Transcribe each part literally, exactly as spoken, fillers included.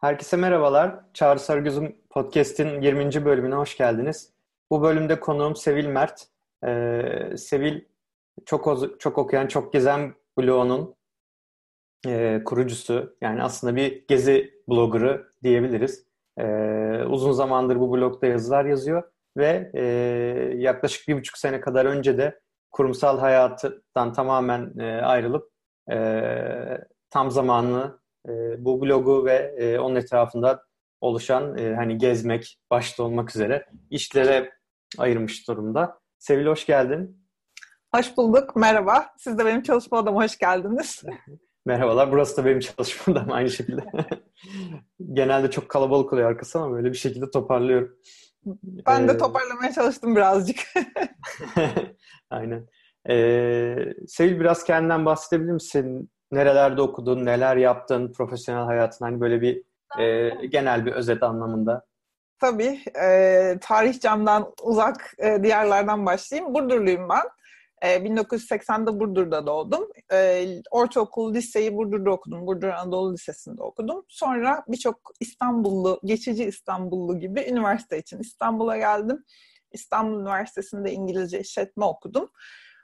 Herkese merhabalar. Çağrı Sargöz'ün podcast'in yirminci bölümüne hoş geldiniz. Bu bölümde konuğum Sevil Mert. Ee, Sevil çok çok okuyan, çok gezen blogunun e, kurucusu. Yani aslında bir gezi blogger'ı diyebiliriz. Ee, uzun zamandır bu blogda yazılar yazıyor ve e, yaklaşık bir buçuk sene kadar önce de kurumsal hayattan tamamen e, ayrılıp e, tam zamanlı bu blogu ve onun etrafında oluşan hani gezmek başta olmak üzere işlere ayırmış durumda. Sevil, hoş geldin. Hoş bulduk. Merhaba. Siz de benim çalışma odama hoş geldiniz. Merhabalar. Burası da benim çalışma odam aynı şekilde. Genelde çok kalabalık oluyor arkası ama böyle bir şekilde toparlıyorum. Ben de ee... toparlamaya çalıştım birazcık. Aynen. Ee, Sevil, biraz kendinden bahsedebilir misin? Nerelerde okudun, neler yaptın, profesyonel hayatın, hani böyle bir e, genel bir özet anlamında. Tabii. E, tarihçemden uzak e, diğerlerden başlayayım. Burdurluyum ben. E, bin dokuz yüz seksende Burdur'da doğdum. E, ortaokul, liseyi Burdur'da okudum. Burdur Anadolu Lisesi'nde okudum. Sonra birçok İstanbullu, geçici İstanbullu gibi üniversite için İstanbul'a geldim. İstanbul Üniversitesi'nde İngilizce işletme okudum.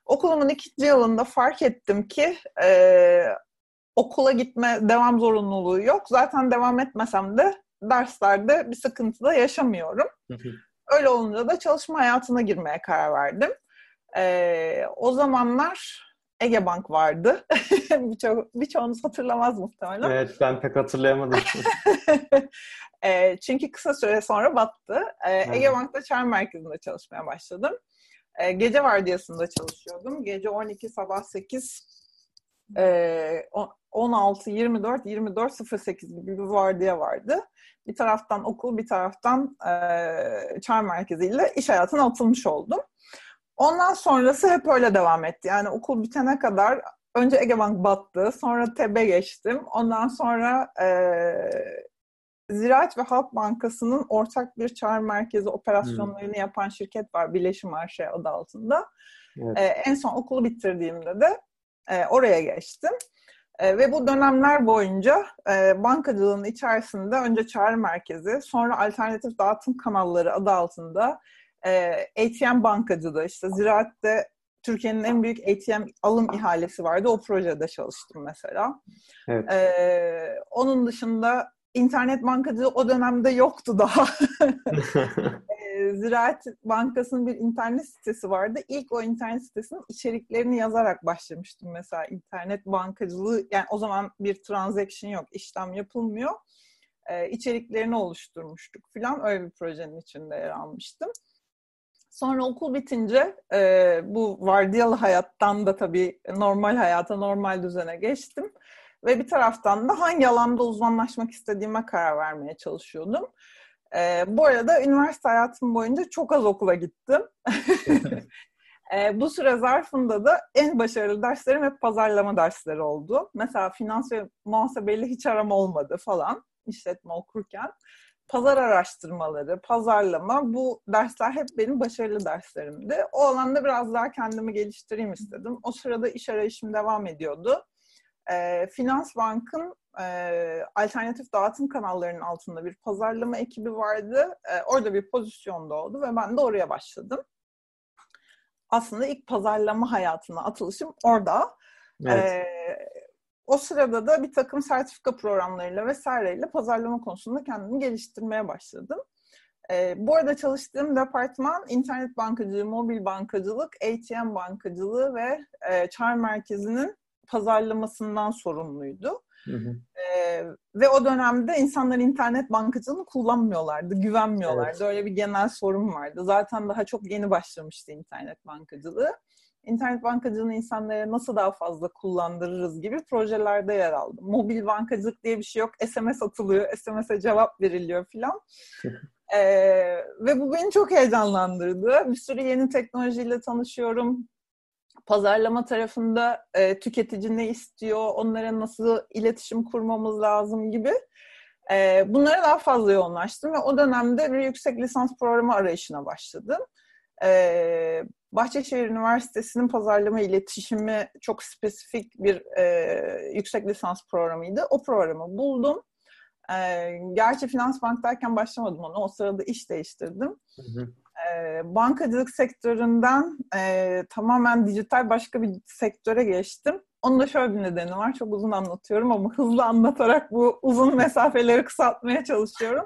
Okulumun ikinci yılında fark ettim ki e, okula gitme devam zorunluluğu yok. Zaten devam etmesem de derslerde bir sıkıntı da yaşamıyorum. Öyle olunca da çalışma hayatına girmeye karar verdim. E, o zamanlar Ege Bank vardı. Birço- birçoğunuz hatırlamaz muhtemelen. Evet, ben pek hatırlayamadım. e, çünkü kısa süre sonra battı. E, Ege Bank'ta Çağrı Merkezi'nde çalışmaya başladım. Gece vardiyasında çalışıyordum. Gece on iki, sabah sekiz, on altı yirmi dört, yirmi dört sıfır sekiz gibi bir vardiya vardı. Bir taraftan okul, bir taraftan Çağrı Merkezi ile iş hayatına atılmış oldum. Ondan sonrası hep öyle devam etti. Yani okul bitene kadar önce Ege Bank battı, sonra Teb'e geçtim. Ondan sonra E, Ziraat ve Halk Bankası'nın ortak bir çağrı merkezi operasyonlarını hmm. yapan şirket var. Birleşim Arşı adı altında. Evet. Ee, en son okulu bitirdiğimde de e, oraya geçtim. E, ve bu dönemler boyunca e, bankacılığın içerisinde önce çağrı merkezi, sonra alternatif dağıtım kanalları adı altında e, A T M bankacılığı, işte Ziraat'te Türkiye'nin en büyük A T M alım ihalesi vardı. O projede çalıştım mesela. Evet. E, onun dışında İnternet bankacılığı o dönemde yoktu daha. Ziraat Bankası'nın bir internet sitesi vardı. İlk o internet sitesinin içeriklerini yazarak başlamıştım mesela. İnternet bankacılığı, yani o zaman bir transaction yok, işlem yapılmıyor. Ee, içeriklerini oluşturmuştuk falan. Öyle bir projenin içinde yer almıştım. Sonra okul bitince e, bu vardiyalı hayattan da tabii normal hayata, normal düzene geçtim. Ve bir taraftan da hangi alanda uzmanlaşmak istediğime karar vermeye çalışıyordum. Ee, bu arada üniversite hayatım boyunca çok az okula gittim. ee, bu süre zarfında da en başarılı derslerim hep pazarlama dersleri oldu. Mesela finans ve muhasebeyle hiç aram olmadı falan işletme okurken. Pazar araştırmaları, pazarlama, bu dersler hep benim başarılı derslerimdi. O alanda biraz daha kendimi geliştireyim istedim. O sırada iş arayışım devam ediyordu. E, Finans Bank'ın e, alternatif dağıtım kanallarının altında bir pazarlama ekibi vardı. E, orada bir pozisyonda oldu ve ben de oraya başladım. Aslında ilk pazarlama hayatına atılışım orada. Evet. E, o sırada da bir takım sertifika programlarıyla vesaireyle pazarlama konusunda kendimi geliştirmeye başladım. E, bu arada çalıştığım departman internet bankacılığı, mobil bankacılık, A T M bankacılığı ve e, çağrı merkezinin pazarlamasından sorumluydu. Hı hı. Ee, ve o dönemde insanlar internet bankacılığını kullanmıyorlardı, güvenmiyorlardı. Evet. Öyle bir genel sorun vardı. Zaten daha çok yeni başlamıştı internet bankacılığı. İnternet bankacılığını insanlara nasıl daha fazla kullandırırız gibi projelerde yer aldım. Mobil bankacılık diye bir şey yok. S M S atılıyor, S M S'e cevap veriliyor filan. ee, ve bu beni çok heyecanlandırdı. Bir sürü yeni teknolojiyle tanışıyorum. Pazarlama tarafında e, tüketici ne istiyor, onlara nasıl iletişim kurmamız lazım gibi e, bunlara daha fazla yoğunlaştım ve o dönemde bir yüksek lisans programı arayışına başladım. E, Bahçeşehir Üniversitesi'nin pazarlama iletişimi çok spesifik bir e, yüksek lisans programıydı. O programı buldum. Ee, gerçi Finans Bank'tayken başlamadım ona. O sırada iş değiştirdim. Hı hı. Ee, bankacılık sektöründen e, tamamen dijital başka bir sektöre geçtim. Onun da şöyle bir nedeni var. Çok uzun anlatıyorum ama hızlı anlatarak bu uzun mesafeleri kısaltmaya çalışıyorum.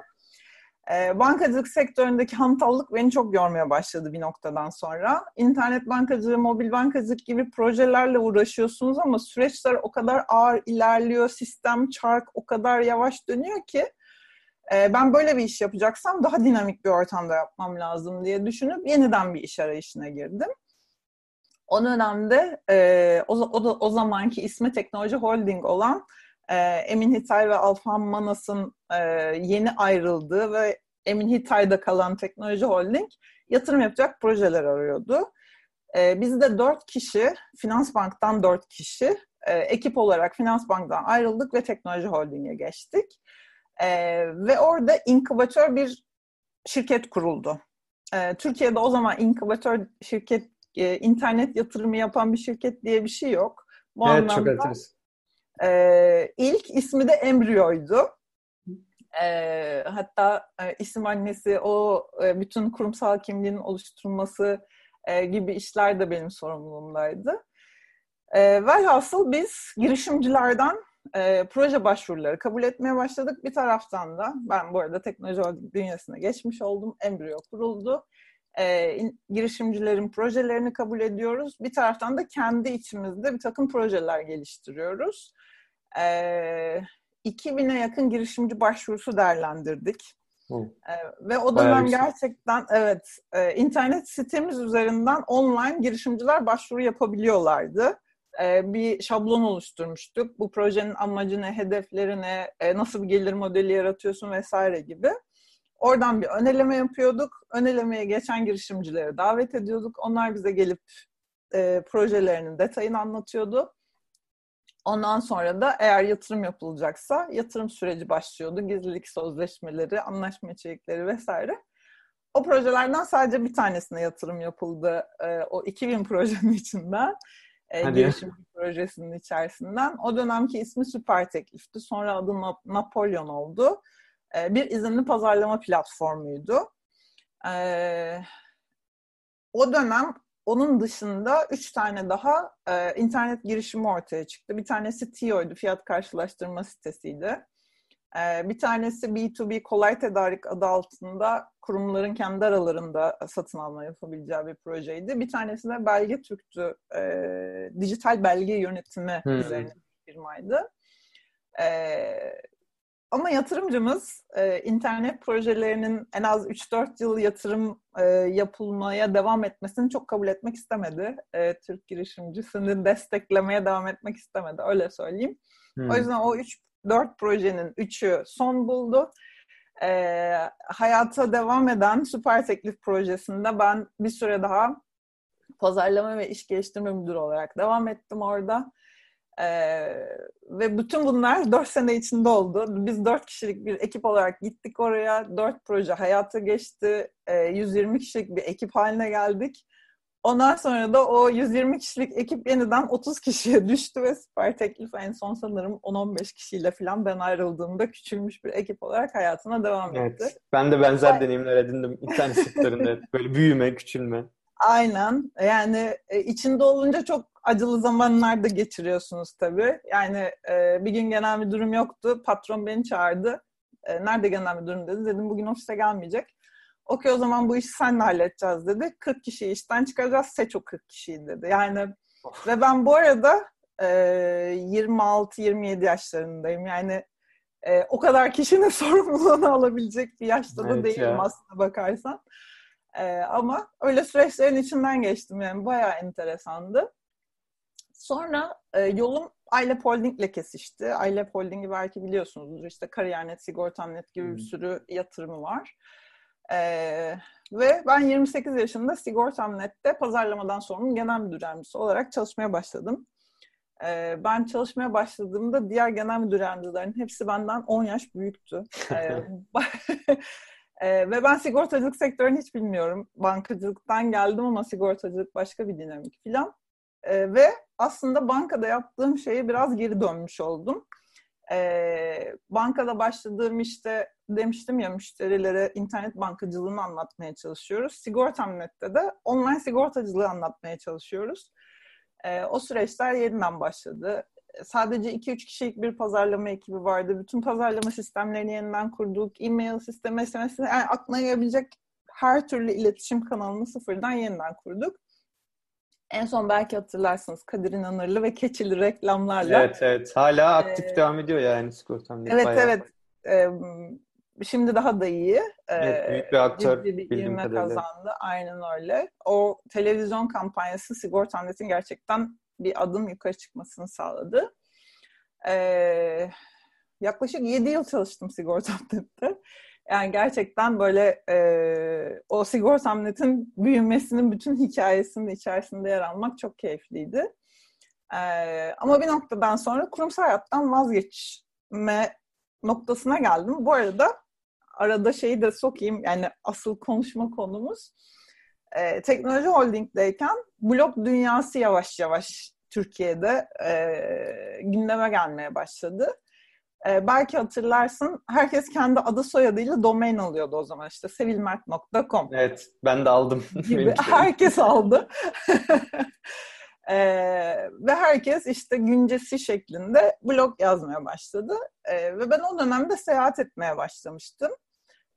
Ee, bankacılık sektöründeki hantallık beni çok yormaya başladı bir noktadan sonra. İnternet bankacılığı, mobil bankacılık gibi projelerle uğraşıyorsunuz ama süreçler o kadar ağır ilerliyor, sistem, çark o kadar yavaş dönüyor ki e, ben böyle bir iş yapacaksam daha dinamik bir ortamda yapmam lazım diye düşünüp yeniden bir iş arayışına girdim. O dönemde e, o, o, da, o zamanki ismi Teknoloji Holding olan e, Emin Hitay ve Alfan Manas'ın e, yeni ayrıldığı ve Emin Hitay'da kalan Teknoloji Holding yatırım yapacak projeler arıyordu. E, biz de dört kişi, Finans Bank'tan dört kişi e, ekip olarak Finans Bank'tan ayrıldık ve Teknoloji Holding'e geçtik. E, ve orada inkübatör bir şirket kuruldu. E, Türkiye'de o zaman inkübatör şirket internet yatırımı yapan bir şirket diye bir şey yok. Bu evet, anlamda çok e, ilk ismi de Embriyo'ydu. E, hatta e, isim annesi o e, bütün kurumsal kimliğin oluşturulması e, gibi işler de benim sorumluluğumdaydı. E, velhasıl biz girişimcilerden e, proje başvuruları kabul etmeye başladık. Bir taraftan da ben bu arada teknoloji dünyasına geçmiş oldum. Embriyo kuruldu. E, girişimcilerin projelerini kabul ediyoruz. Bir taraftan da kendi içimizde bir takım projeler geliştiriyoruz. E, iki bine yakın girişimci başvurusu değerlendirdik. E, ve o dönem gerçekten evet e, internet sitemiz üzerinden online girişimciler başvuru yapabiliyorlardı. E, bir şablon oluşturmuştuk. Bu projenin amacı ne, hedefleri ne, e, nasıl bir gelir modeli yaratıyorsun vesaire gibi. Oradan bir öneleme yapıyorduk. Önelemeye geçen girişimcileri davet ediyorduk. Onlar bize gelip e, projelerinin detayını anlatıyordu. Ondan sonra da eğer yatırım yapılacaksa yatırım süreci başlıyordu. Gizlilik sözleşmeleri, anlaşma içerikleri vesaire. O projelerden sadece bir tanesine yatırım yapıldı. E, o iki bin projenin içinden, e, girişim projesinin içerisinden. O dönemki ismi Süper Teklif'ti. Sonra adı Napolyon oldu. Bir izinli pazarlama platformuydu. Ee, o dönem onun dışında üç tane daha e, internet girişimi ortaya çıktı. Bir tanesi Tio'ydu, fiyat karşılaştırma sitesiydi. Ee, bir tanesi bi tu bi kolay tedarik adı altında kurumların kendi aralarında satın alma yapabileceği bir projeydi. Bir tanesi de Belge Türk'tü, e, dijital belge yönetimi hmm. üzerine bir firmaydı. Evet. Ama yatırımcımız e, internet projelerinin en az üç dört yıl yatırım e, yapılmaya devam etmesini çok kabul etmek istemedi. E, Türk girişimcisini desteklemeye devam etmek istemedi, öyle söyleyeyim. Hmm. O yüzden o üç dört projenin üçü son buldu. E, hayata devam eden Süper Teklif projesinde ben bir süre daha pazarlama ve iş geliştirme müdürü olarak devam ettim orada. Ee, ve bütün bunlar dört sene içinde oldu. Biz dört kişilik bir ekip olarak gittik oraya. Dört proje hayata geçti. Ee, yüz yirmi kişilik bir ekip haline geldik. Ondan sonra da o yüz yirmi kişilik ekip yeniden otuz kişiye düştü ve Süper Teklif en son sanırım on on beş kişiyle falan ben ayrıldığımda küçülmüş bir ekip olarak hayatına devam etti. Evet, ben de benzer ben... deneyimler edindim internet sektöründe. Böyle büyüme, küçülme. Aynen. Yani içinde olunca çok acılı zamanlarda geçiriyorsunuz tabii. Yani e, bir gün genel müdürüm yoktu. Patron beni çağırdı. E, nerede genel müdürüm dedi. Dedim bugün ofise gelmeyecek. Okey, o zaman bu işi senle halledeceğiz dedi. kırk kişiyi işten çıkaracağız. Seç o kırk kişiyi dedi. Yani oh. Ve ben bu arada e, yirmi altı yirmi yedi yaşlarındayım. Yani e, o kadar kişinin sorumluluğunu alabilecek bir yaşta da evet değilim ya. Aslına bakarsan. Ee, ama öyle süreçlerin içinden geçtim, yani bayağı enteresandı. Sonra e, yolum Aylep Holding'le kesişti. Aylep Holding'i belki biliyorsunuzdur, işte Kariyer nokta net, Sigortam nokta net gibi bir sürü yatırımı var. Ee, ve ben yirmi sekiz yaşında Sigortam nokta net'te pazarlamadan sorumlu genel müdür yardımcısı olarak çalışmaya başladım. Ee, ben çalışmaya başladığımda diğer genel müdür yardımcılarının hepsi benden on yaş büyüktü. Ee, Ee, ve ben sigortacılık sektörünü hiç bilmiyorum. Bankacılıktan geldim ama sigortacılık başka bir dinamik filan. Ee, ve aslında bankada yaptığım şeye biraz geri dönmüş oldum. Ee, bankada başladığım işte demiştim ya, müşterilere internet bankacılığını anlatmaya çalışıyoruz. Sigortam nokta net'te de online sigortacılığı anlatmaya çalışıyoruz. Ee, o süreçler yeniden başladı. Sadece iki üç kişilik bir pazarlama ekibi vardı. Bütün pazarlama sistemlerini yeniden kurduk. E-mail sistemi, S M S, yani aklına gelebilecek her türlü iletişim kanalını sıfırdan yeniden kurduk. En son belki hatırlarsınız Kadir İnanırlı ve keçili reklamlarla. Evet evet. Hala aktif ee, devam ediyor yani Sigortam nokta net. Evet bayağı. Evet. Ee, şimdi daha da iyi. Ee, evet, büyük bir aktör bildiğim kadarıyla. Kazandı. Aynen öyle. O televizyon kampanyası Sigortam nokta net'in gerçekten bir adım yukarı çıkmasını sağladı. Ee, yaklaşık yedi yıl çalıştım Sigortam nokta net'te. Yani gerçekten böyle e, o Sigortam nokta net'in büyümesinin bütün hikayesinin içerisinde yer almak çok keyifliydi. E, ama bir noktadan sonra kurumsal hayattan vazgeçme noktasına geldim. Bu arada arada şeyi de sokayım, yani asıl konuşma konumuz. E, Teknoloji Holding'deyken blog dünyası yavaş yavaş Türkiye'de e, gündeme gelmeye başladı. Ee, belki hatırlarsın, herkes kendi adı soyadıyla domain alıyordu o zaman, işte sevil mert nokta com. Evet, ben de aldım. Herkes aldı. ee, ve herkes işte güncesi şeklinde blog yazmaya başladı. Ee, ve ben o dönemde seyahat etmeye başlamıştım.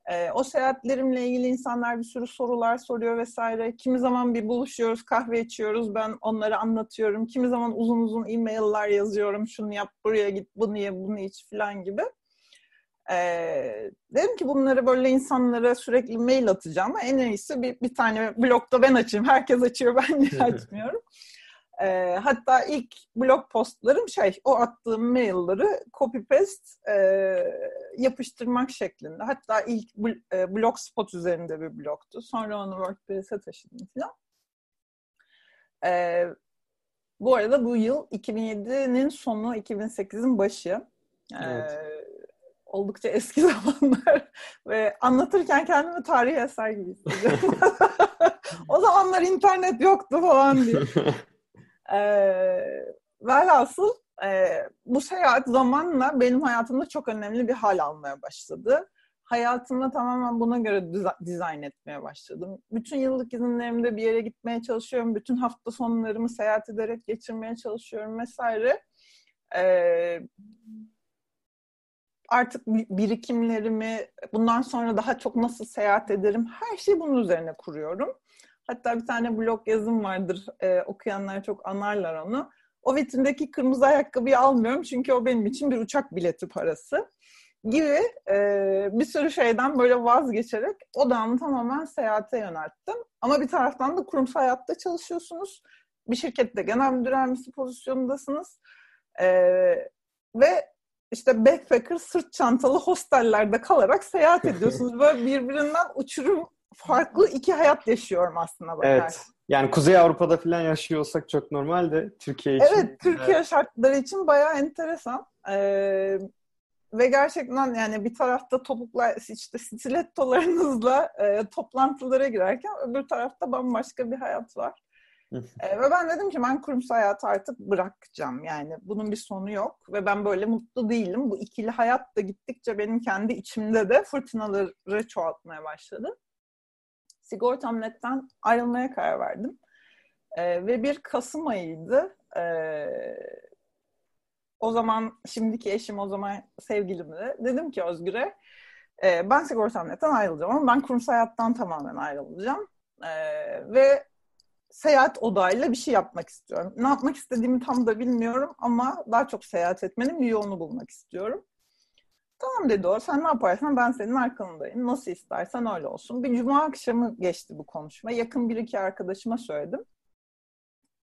Ee, o seyahatlerimle ilgili insanlar bir sürü sorular soruyor vesaire. Kimi zaman bir buluşuyoruz, kahve içiyoruz, ben onları anlatıyorum. Kimi zaman uzun uzun e-mail'lar yazıyorum, şunu yap, buraya git, bunu ye, bunu iç falan gibi. Ee, dedim ki bunları böyle insanlara sürekli mail atacağım. En iyisi bir, bir tane blogda ben açayım. Herkes açıyor, ben niye açmıyorum? Ee, hatta ilk blog postlarım şey, o attığım mailleri copy paste e, yapıştırmak şeklinde. Hatta ilk bl- e, Blogspot üzerinde bir blogtu. Sonra onu WordPress'e taşıdım falan. Ee, bu arada bu yıl iki bin yedi'nin sonu, iki bin sekiz'in başı. Ee, evet. Oldukça eski zamanlar ve anlatırken kendimi tarihi eser gibi hissediyorum. O zamanlar internet yoktu falan diye. Ee, velhasıl e, bu seyahat zamanla benim hayatımda çok önemli bir hal almaya başladı. Hayatımda tamamen buna göre dizayn etmeye başladım. Bütün yıllık izinlerimde bir yere gitmeye çalışıyorum. Bütün hafta sonlarımı seyahat ederek geçirmeye çalışıyorum vesaire. Ee, artık birikimlerimi bundan sonra daha çok nasıl seyahat ederim, her şeyi bunun üzerine kuruyorum. Hatta bir tane blog yazım vardır. Ee, okuyanlar çok anarlar onu. O vitrindeki kırmızı ayakkabıyı almıyorum çünkü o benim için bir uçak bileti parası gibi e, bir sürü şeyden böyle vazgeçerek odamı tamamen seyahate yönelttim. Ama bir taraftan da kurumsal hayatta çalışıyorsunuz. Bir şirkette genel müdür yardımcısı pozisyonundasınız. E, ve işte backpacker, sırt çantalı hostellerde kalarak seyahat ediyorsunuz. Böyle birbirinden uçurum farklı iki hayat yaşıyorum aslında bakarsan. Evet. Yani Kuzey Avrupa'da falan yaşıyor olsak çok normal de Türkiye için. Evet. Türkiye evet. Şartları için bayağı enteresan. Ee, ve gerçekten yani bir tarafta topukla, işte stilettolarınızla e, toplantılara girerken öbür tarafta bambaşka bir hayat var. e, ve ben dedim ki ben kurumsal hayatı artık bırakacağım. Yani bunun bir sonu yok ve ben böyle mutlu değilim. Bu ikili hayat da gittikçe benim kendi içimde de fırtınaları çoğaltmaya başladı. Sigortam nokta net'ten ayrılmaya karar verdim. Ee, ve bir Kasım ayıydı. Ee, o zaman şimdiki eşim, o zaman sevgilimdi. Dedim ki Özgür'e e, ben Sigortam nokta net'ten ayrılacağım ama ben kurumsal hayattan tamamen ayrılacağım. Ee, ve seyahat odağıyla bir şey yapmak istiyorum. Ne yapmak istediğimi tam da bilmiyorum ama daha çok seyahat etmenin bir yolunu bulmak istiyorum. Tamam dedi o. Sen ne yaparsan ben senin arkandayım. Nasıl istersen öyle olsun. Bir cuma akşamı geçti bu konuşma. Yakın bir iki arkadaşıma söyledim.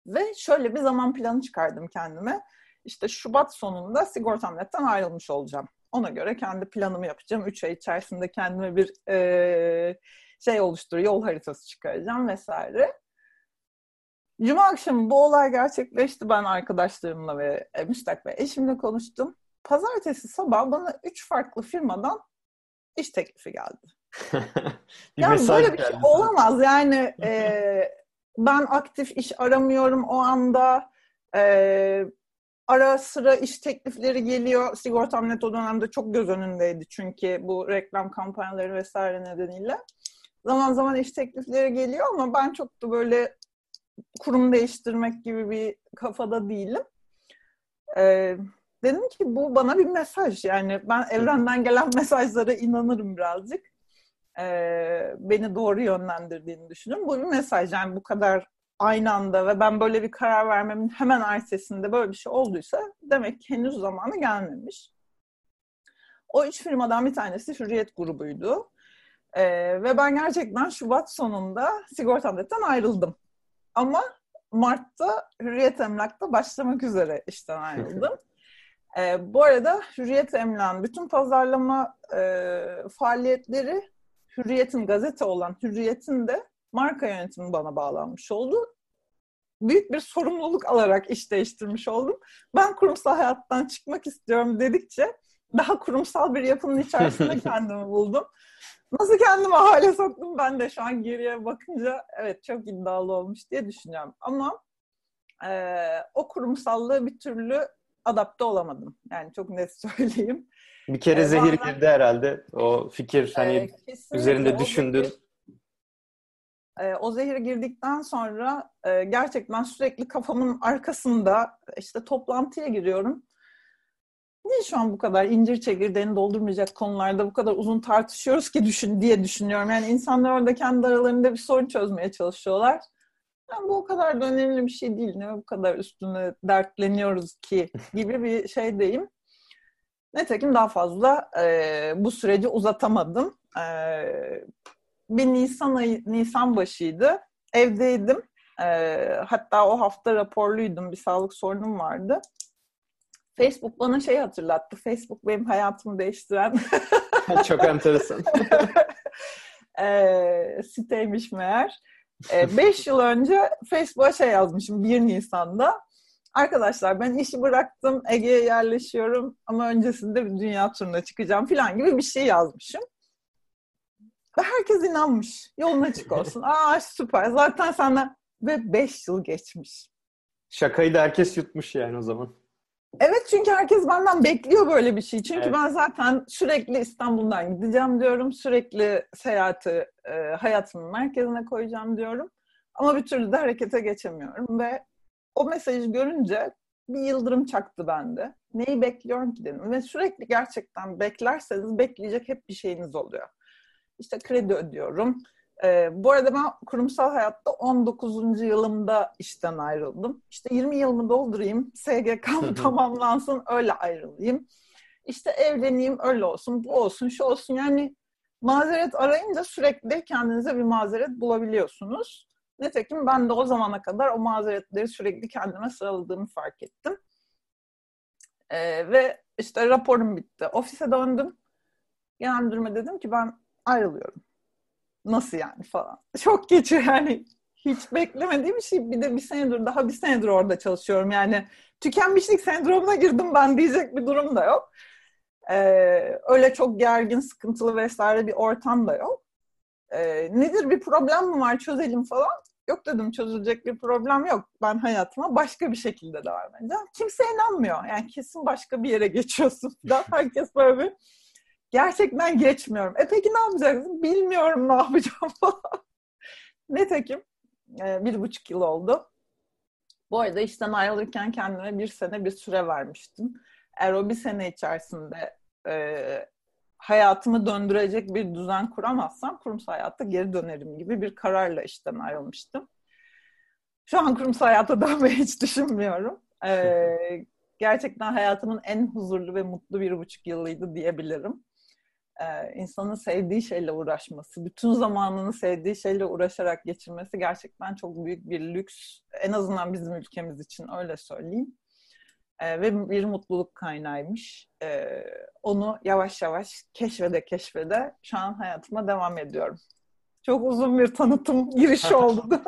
Ve şöyle bir zaman planı çıkardım kendime. İşte Şubat sonunda Sigortam nokta net'ten ayrılmış olacağım. Ona göre kendi planımı yapacağım. Üç ay içerisinde kendime bir ee, şey oluşturuyor. Yol haritası çıkaracağım vesaire. Cuma akşamı bu olay gerçekleşti. Ben arkadaşlarımla ve e, müstakbel eşimle konuştum. Pazartesi sabah bana üç farklı firmadan iş teklifi geldi. bir yani böyle bir şey geldi. Olamaz. Yani e, ben aktif iş aramıyorum o anda. E, ara sıra iş teklifleri geliyor. Sigortam nokta net o dönemde çok göz önündeydi çünkü bu reklam kampanyaları vesaire nedeniyle. Zaman zaman iş teklifleri geliyor ama ben çok da böyle kurum değiştirmek gibi bir kafada değilim. Ee, dedim ki bu bana bir mesaj. Yani ben evrenden gelen mesajlara inanırım birazcık. Ee, beni doğru yönlendirdiğini düşünüyorum. Bu bir mesaj. Yani bu kadar aynı anda ve ben böyle bir karar vermemin hemen ertesinde böyle bir şey olduysa demek ki henüz zamanı gelmemiş. O üç firmadan bir tanesi Hürriyet grubuydu. Ee, ve ben gerçekten Şubat sonunda Sigortam nokta net'ten ayrıldım. Ama Mart'ta Hürriyet Emlak'ta başlamak üzere işten ayrıldım. Ee, bu arada Hürriyet Emlak'ın bütün pazarlama e, faaliyetleri Hürriyet'in gazete olan Hürriyet'in de marka yönetimi bana bağlanmış oldu. Büyük bir sorumluluk alarak iş değiştirmiş oldum. Ben kurumsal hayattan çıkmak istiyorum dedikçe daha kurumsal bir yapının içerisinde kendimi buldum. Nasıl kendimi hale soktum ben de şu an geriye bakınca evet çok iddialı olmuş diye düşünüyorum. Ama e, o kurumsallığı bir türlü adapte olamadım. Yani çok net söyleyeyim. Bir kere ee, zehir bazen... girdi herhalde. O fikir hani e, üzerinde düşündün. Zehir, e, o zehir girdikten sonra e, gerçekten sürekli kafamın arkasında işte toplantıya giriyorum. Niye şu an bu kadar incir çekirdeğini doldurmayacak konularda bu kadar uzun tartışıyoruz ki düşün diye düşünüyorum. Yani insanlar orada kendi aralarında bir sorun çözmeye çalışıyorlar. Yani bu o kadar da önemli bir şey değil. Ne bu kadar üstüne dertleniyoruz ki gibi bir şey diyeyim. Netekim daha fazla e, bu süreci uzatamadım. E, bir Nisan ayı, Nisan başıydı. Evdeydim. E, hatta o hafta raporluydum. Bir sağlık sorunum vardı. Facebook bana şey hatırlattı. Facebook benim hayatımı değiştiren... Çok enteresan. e, siteymiş meğer. E, beş yıl önce Facebook'a şey yazmışım bir Nisan'da. Arkadaşlar ben işi bıraktım, Ege'ye yerleşiyorum ama öncesinde bir dünya turuna çıkacağım falan gibi bir şey yazmışım. Ve herkes inanmış. Yolun açık olsun. Aa süper. Zaten senden... Ve beş yıl geçmiş. Şakayı da herkes yutmuş yani o zaman. Evet çünkü herkes benden bekliyor böyle bir şey. Çünkü evet. Ben zaten sürekli İstanbul'dan gideceğim diyorum. Sürekli seyahati e, hayatımın merkezine koyacağım diyorum. Ama bir türlü de harekete geçemiyorum. Ve o mesajı görünce bir yıldırım çaktı bende. Neyi bekliyorum ki dedim. Ve sürekli gerçekten beklerseniz bekleyecek hep bir şeyiniz oluyor. İşte kredi ödüyorum. Ee, bu arada ben kurumsal hayatta on dokuzuncu yılımda işten ayrıldım. İşte yirmi yılımı doldurayım, S G K'm tamamlansın, öyle ayrılayım. İşte evleneyim, öyle olsun, bu olsun, şu olsun. Yani mazeret arayınca sürekli kendinize bir mazeret bulabiliyorsunuz. Nitekim ben de o zamana kadar o mazeretleri sürekli kendime sıraladığımı fark ettim. Ee, ve işte raporum bitti. Ofise döndüm. Genel müdürüme dedim ki ben ayrılıyorum. Nasıl yani falan. Çok geçiyor yani. Hiç beklemediğim bir şey. Bir de bir senedir, daha bir senedir orada çalışıyorum. Yani tükenmişlik sendromuna girdim ben diyecek bir durum da yok. Ee, öyle çok gergin, sıkıntılı vesaire bir ortam da yok. Ee, nedir bir problem mi var çözelim falan. Yok dedim çözülecek bir problem yok. Ben hayatıma başka bir şekilde devam edeceğim. Kimse inanmıyor. Yani kesin başka bir yere geçiyorsun. Daha herkes böyle bir... Gerçekten geçmiyorum. E peki ne yapacaksın? Bilmiyorum ne yapacağım falan. Netekim e, bir buçuk yıl oldu. Bu arada işten ayrılırken kendime bir sene bir süre vermiştim. Eğer o bir sene içerisinde e, hayatımı döndürecek bir düzen kuramazsam kurumsal hayata geri dönerim gibi bir kararla işten ayrılmıştım. Şu an kurumsal hayata dönmeyi hiç düşünmüyorum. E, gerçekten hayatımın en huzurlu ve mutlu bir buçuk yılıydı diyebilirim. Ee, insanın sevdiği şeyle uğraşması, bütün zamanını sevdiği şeyle uğraşarak geçirmesi gerçekten çok büyük bir lüks. En azından bizim ülkemiz için öyle söyleyeyim. Ee, ve bir mutluluk kaynağıymış. Ee, onu yavaş yavaş keşfede keşfede şu an hayatıma devam ediyorum. Çok uzun bir tanıtım girişi oldu.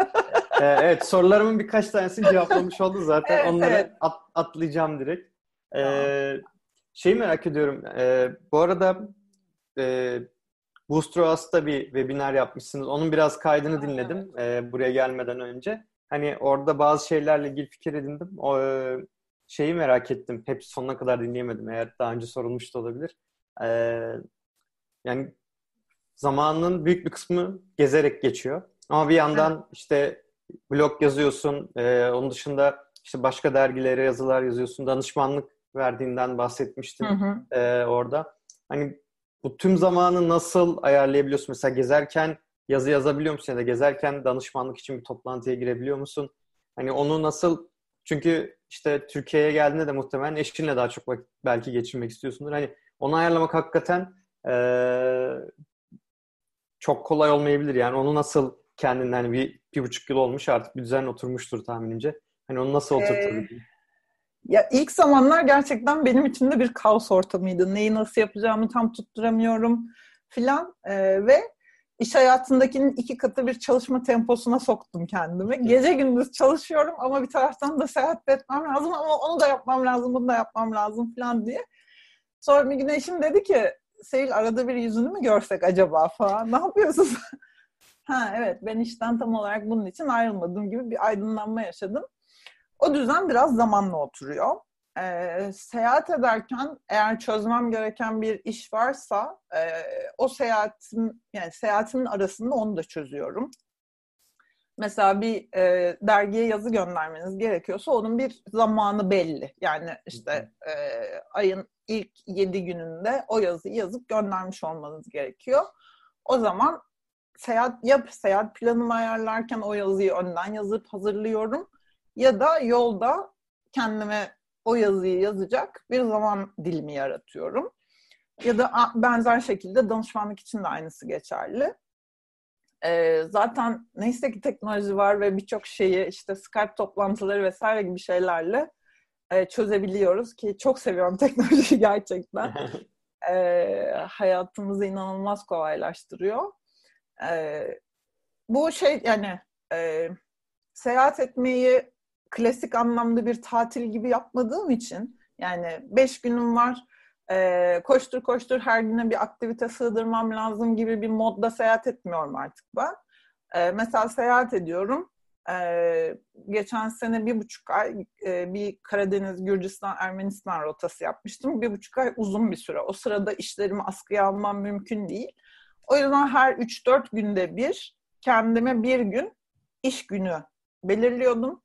Evet, sorularımın birkaç tanesini cevaplamış oldu zaten. Evet, onları evet. At, atlayacağım direkt. Ee, şeyi merak ediyorum. Ee, bu arada... E, Boostroast'ta bir webinar yapmışsınız. Onun biraz kaydını dinledim e, buraya gelmeden önce. Hani orada bazı şeylerle ilgili fikir edindim. O, e, şeyi merak ettim. Hep sonuna kadar dinleyemedim. Eğer daha önce sorulmuş da olabilir. Ee, yani zamanının büyük bir kısmı gezerek geçiyor. Ama bir yandan evet. işte blog yazıyorsun. E, onun dışında işte başka dergilere yazılar yazıyorsun. Danışmanlık verdiğinden bahsetmiştin hı hı. E, orada. Hani bu tüm zamanı nasıl ayarlayabiliyorsun? Mesela gezerken yazı yazabiliyor musun? Ya da gezerken danışmanlık için bir toplantıya girebiliyor musun? Hani onu nasıl... Çünkü işte Türkiye'ye geldiğinde de muhtemelen eşinle daha çok vakit belki geçirmek istiyorsundur. Hani onu ayarlamak hakikaten ee, çok kolay olmayabilir. Yani onu nasıl kendinden hani bir, bir buçuk yıl olmuş artık bir düzen oturmuştur tahminimce. Hani onu nasıl oturtabilir? Ee, ya ilk zamanlar gerçekten benim için de bir kaos ortamıydı. Neyi nasıl yapacağımı tam tutturamıyorum filan ee, ve İş hayatındakinin iki katı bir çalışma temposuna soktum kendimi. Gece gündüz çalışıyorum ama bir taraftan da seyahat etmem lazım ama onu da yapmam lazım, bunu da yapmam lazım falan diye. Sonra bir gün eşim dedi ki, Sevil arada bir yüzünü mü görsek acaba falan, ne yapıyorsunuz? Ha evet, ben işten tam olarak bunun için ayrılmadığım gibi bir aydınlanma yaşadım. O düzen biraz zamanla oturuyor. Ee, seyahat ederken eğer çözmem gereken bir iş varsa e, o seyahatin yani seyahatimin arasında onu da çözüyorum. Mesela bir e, dergiye yazı göndermeniz gerekiyorsa onun bir zamanı belli. Yani işte e, ayın ilk yedi gününde o yazıyı yazıp göndermiş olmanız gerekiyor. O zaman seyahat yap seyahat planımı ayarlarken o yazıyı önden yazıp hazırlıyorum ya da yolda kendime o yazıyı yazacak bir zaman dilimi yaratıyorum. Ya da benzer şekilde danışmanlık için de aynısı geçerli. Ee, zaten neyse ki teknoloji var ve birçok şeyi işte Skype toplantıları vesaire gibi şeylerle e, çözebiliyoruz ki çok seviyorum teknolojiyi gerçekten. ee, hayatımızı inanılmaz kolaylaştırıyor. Ee, bu şey yani e, seyahat etmeyi klasik anlamda bir tatil gibi yapmadığım için yani beş günüm var e, koştur koştur her güne bir aktivite sığdırmam lazım gibi bir modda seyahat etmiyorum artık ben. E, mesela seyahat ediyorum. E, geçen sene bir buçuk ay e, bir Karadeniz, Gürcistan, Ermenistan rotası yapmıştım. Bir buçuk ay uzun bir süre. O sırada işlerimi askıya almam mümkün değil. O yüzden her üç dört günde bir kendime bir gün iş günü belirliyordum.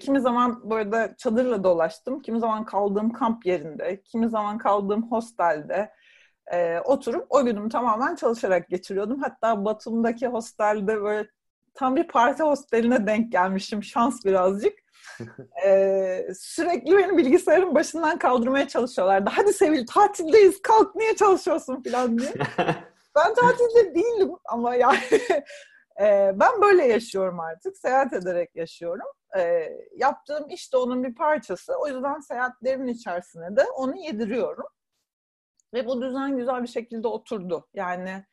Kimi zaman böyle çadırla dolaştım, kimi zaman kaldığım kamp yerinde, kimi zaman kaldığım hostelde e, oturup o günümü tamamen çalışarak geçiriyordum. Hatta Batum'daki hostelde böyle tam bir parti hosteline denk gelmişim, şans birazcık. E, sürekli beni bilgisayarın başından kaldırmaya çalışıyorlardı. Hadi Sevil tatildeyiz, kalk niye çalışıyorsun falan diye. Ben tatilde değilim ama yani... Ben böyle yaşıyorum artık. Seyahat ederek yaşıyorum. Yaptığım iş de onun bir parçası. O yüzden seyahatlerimin içerisine de onu yediriyorum. Ve bu düzen güzel bir şekilde oturdu. Yani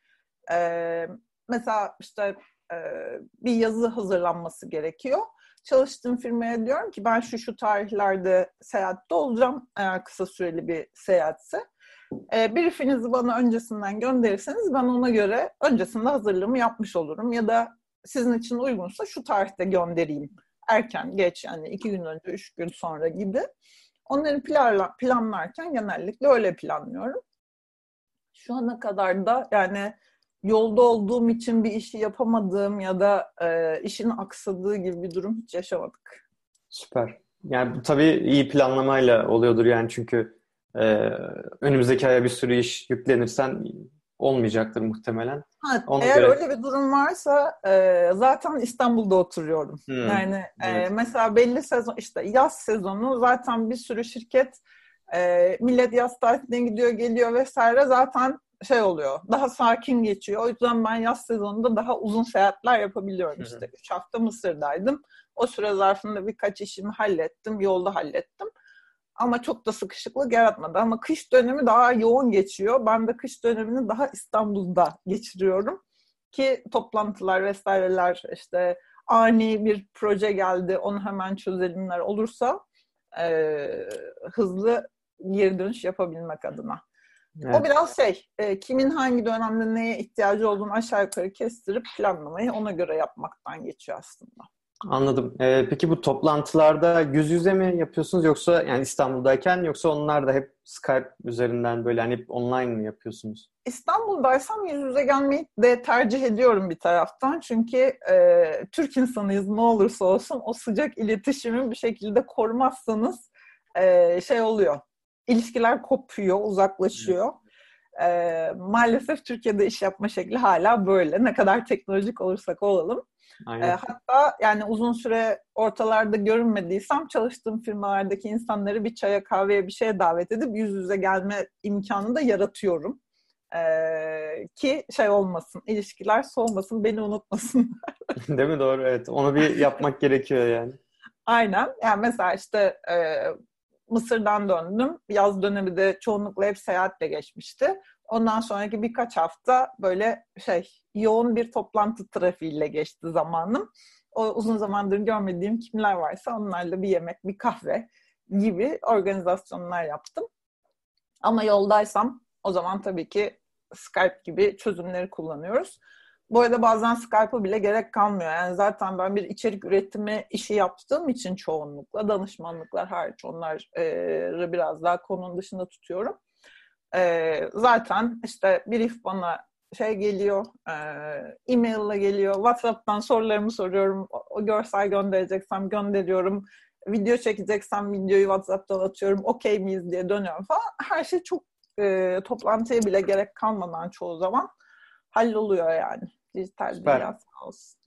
mesela işte bir yazı hazırlanması gerekiyor. Çalıştığım firmaya diyorum ki ben şu şu tarihlerde seyahatte olacağım. Eğer kısa süreli bir seyahatse. E, briefinizi bana öncesinden gönderirseniz ben ona göre öncesinde hazırlığımı yapmış olurum. Ya da sizin için uygunsa şu tarihte göndereyim. Erken, geç yani iki gün önce, üç gün sonra gibi. Onları planla, planlarken genellikle öyle planlıyorum. Şu ana kadar da yani yolda olduğum için bir işi yapamadığım ya da e, işin aksadığı gibi bir durum hiç yaşamadık. Süper. Yani tabii iyi planlamayla oluyordur yani çünkü... Ee, önümüzdeki aya bir sürü iş yüklenirsen olmayacaktır muhtemelen. Ha, eğer göre... öyle bir durum varsa e, zaten İstanbul'da oturuyorum. Hmm, yani evet. e, mesela belli sezon işte yaz sezonu zaten bir sürü şirket e, millet yaz tatiline gidiyor geliyor vesaire zaten şey oluyor daha sakin geçiyor. O yüzden ben yaz sezonunda daha uzun seyahatler yapabiliyorum. Hmm. İşte üç hafta Mısır'daydım. O süre zarfında birkaç işimi hallettim. Yolda hallettim. Ama çok da sıkışıklık yaratmadı. Ama kış dönemi daha yoğun geçiyor. Ben de kış dönemini daha İstanbul'da geçiriyorum. Ki toplantılar vesaireler işte ani bir proje geldi. Onu hemen çözelimler olursa e, hızlı geri dönüş yapabilmek adına. Evet. O biraz şey, e, kimin hangi dönemde neye ihtiyacı olduğunu aşağı yukarı kestirip planlamayı ona göre yapmaktan geçiyor aslında. Anladım. Ee, peki bu toplantılarda yüz yüze mi yapıyorsunuz yoksa yani İstanbul'dayken yoksa onlar da hep Skype üzerinden böyle hani hep online mi yapıyorsunuz? İstanbul'daysam yüz yüze gelmeyi de tercih ediyorum bir taraftan. Çünkü e, Türk insanıyız ne olursa olsun o sıcak iletişimi bir şekilde korumazsanız e, şey oluyor. İlişkiler kopuyor, uzaklaşıyor. Evet. E, maalesef Türkiye'de iş yapma şekli hala böyle. Ne kadar teknolojik olursak olalım. E, hatta yani uzun süre ortalarda görünmediysem çalıştığım firmalardaki insanları bir çaya, kahveye, bir şeye davet edip yüz yüze gelme imkanını da yaratıyorum. E, ki şey olmasın, ilişkiler soğumasın, beni unutmasınlar. Değil mi? Doğru, evet. Onu bir yapmak gerekiyor yani. Aynen. Yani mesela işte e, Mısır'dan döndüm. Yaz dönemi de çoğunlukla hep seyahatle geçmişti. Ondan sonraki birkaç hafta böyle şey yoğun bir toplantı trafiğiyle geçti zamanım. O uzun zamandır görmediğim kimler varsa onlarla bir yemek, bir kahve gibi organizasyonlar yaptım. Ama yoldaysam o zaman tabii ki Skype gibi çözümleri kullanıyoruz. Bu arada bazen Skype'a bile gerek kalmıyor. Yani zaten ben bir içerik üretimi işi yaptığım için çoğunlukla danışmanlıklar hariç onları biraz daha konunun dışında tutuyorum. Ee, zaten işte brief bana şey geliyor, e, e-mail'la geliyor, WhatsApp'tan sorularımı soruyorum, o, o görsel göndereceksem gönderiyorum, video çekeceksem videoyu WhatsApp'tan atıyorum, okey miyiz diye dönüyorum falan. Her şey çok e, toplantıya bile gerek kalmadan çoğu zaman halloluyor yani. Dijital dünya sağ olsun.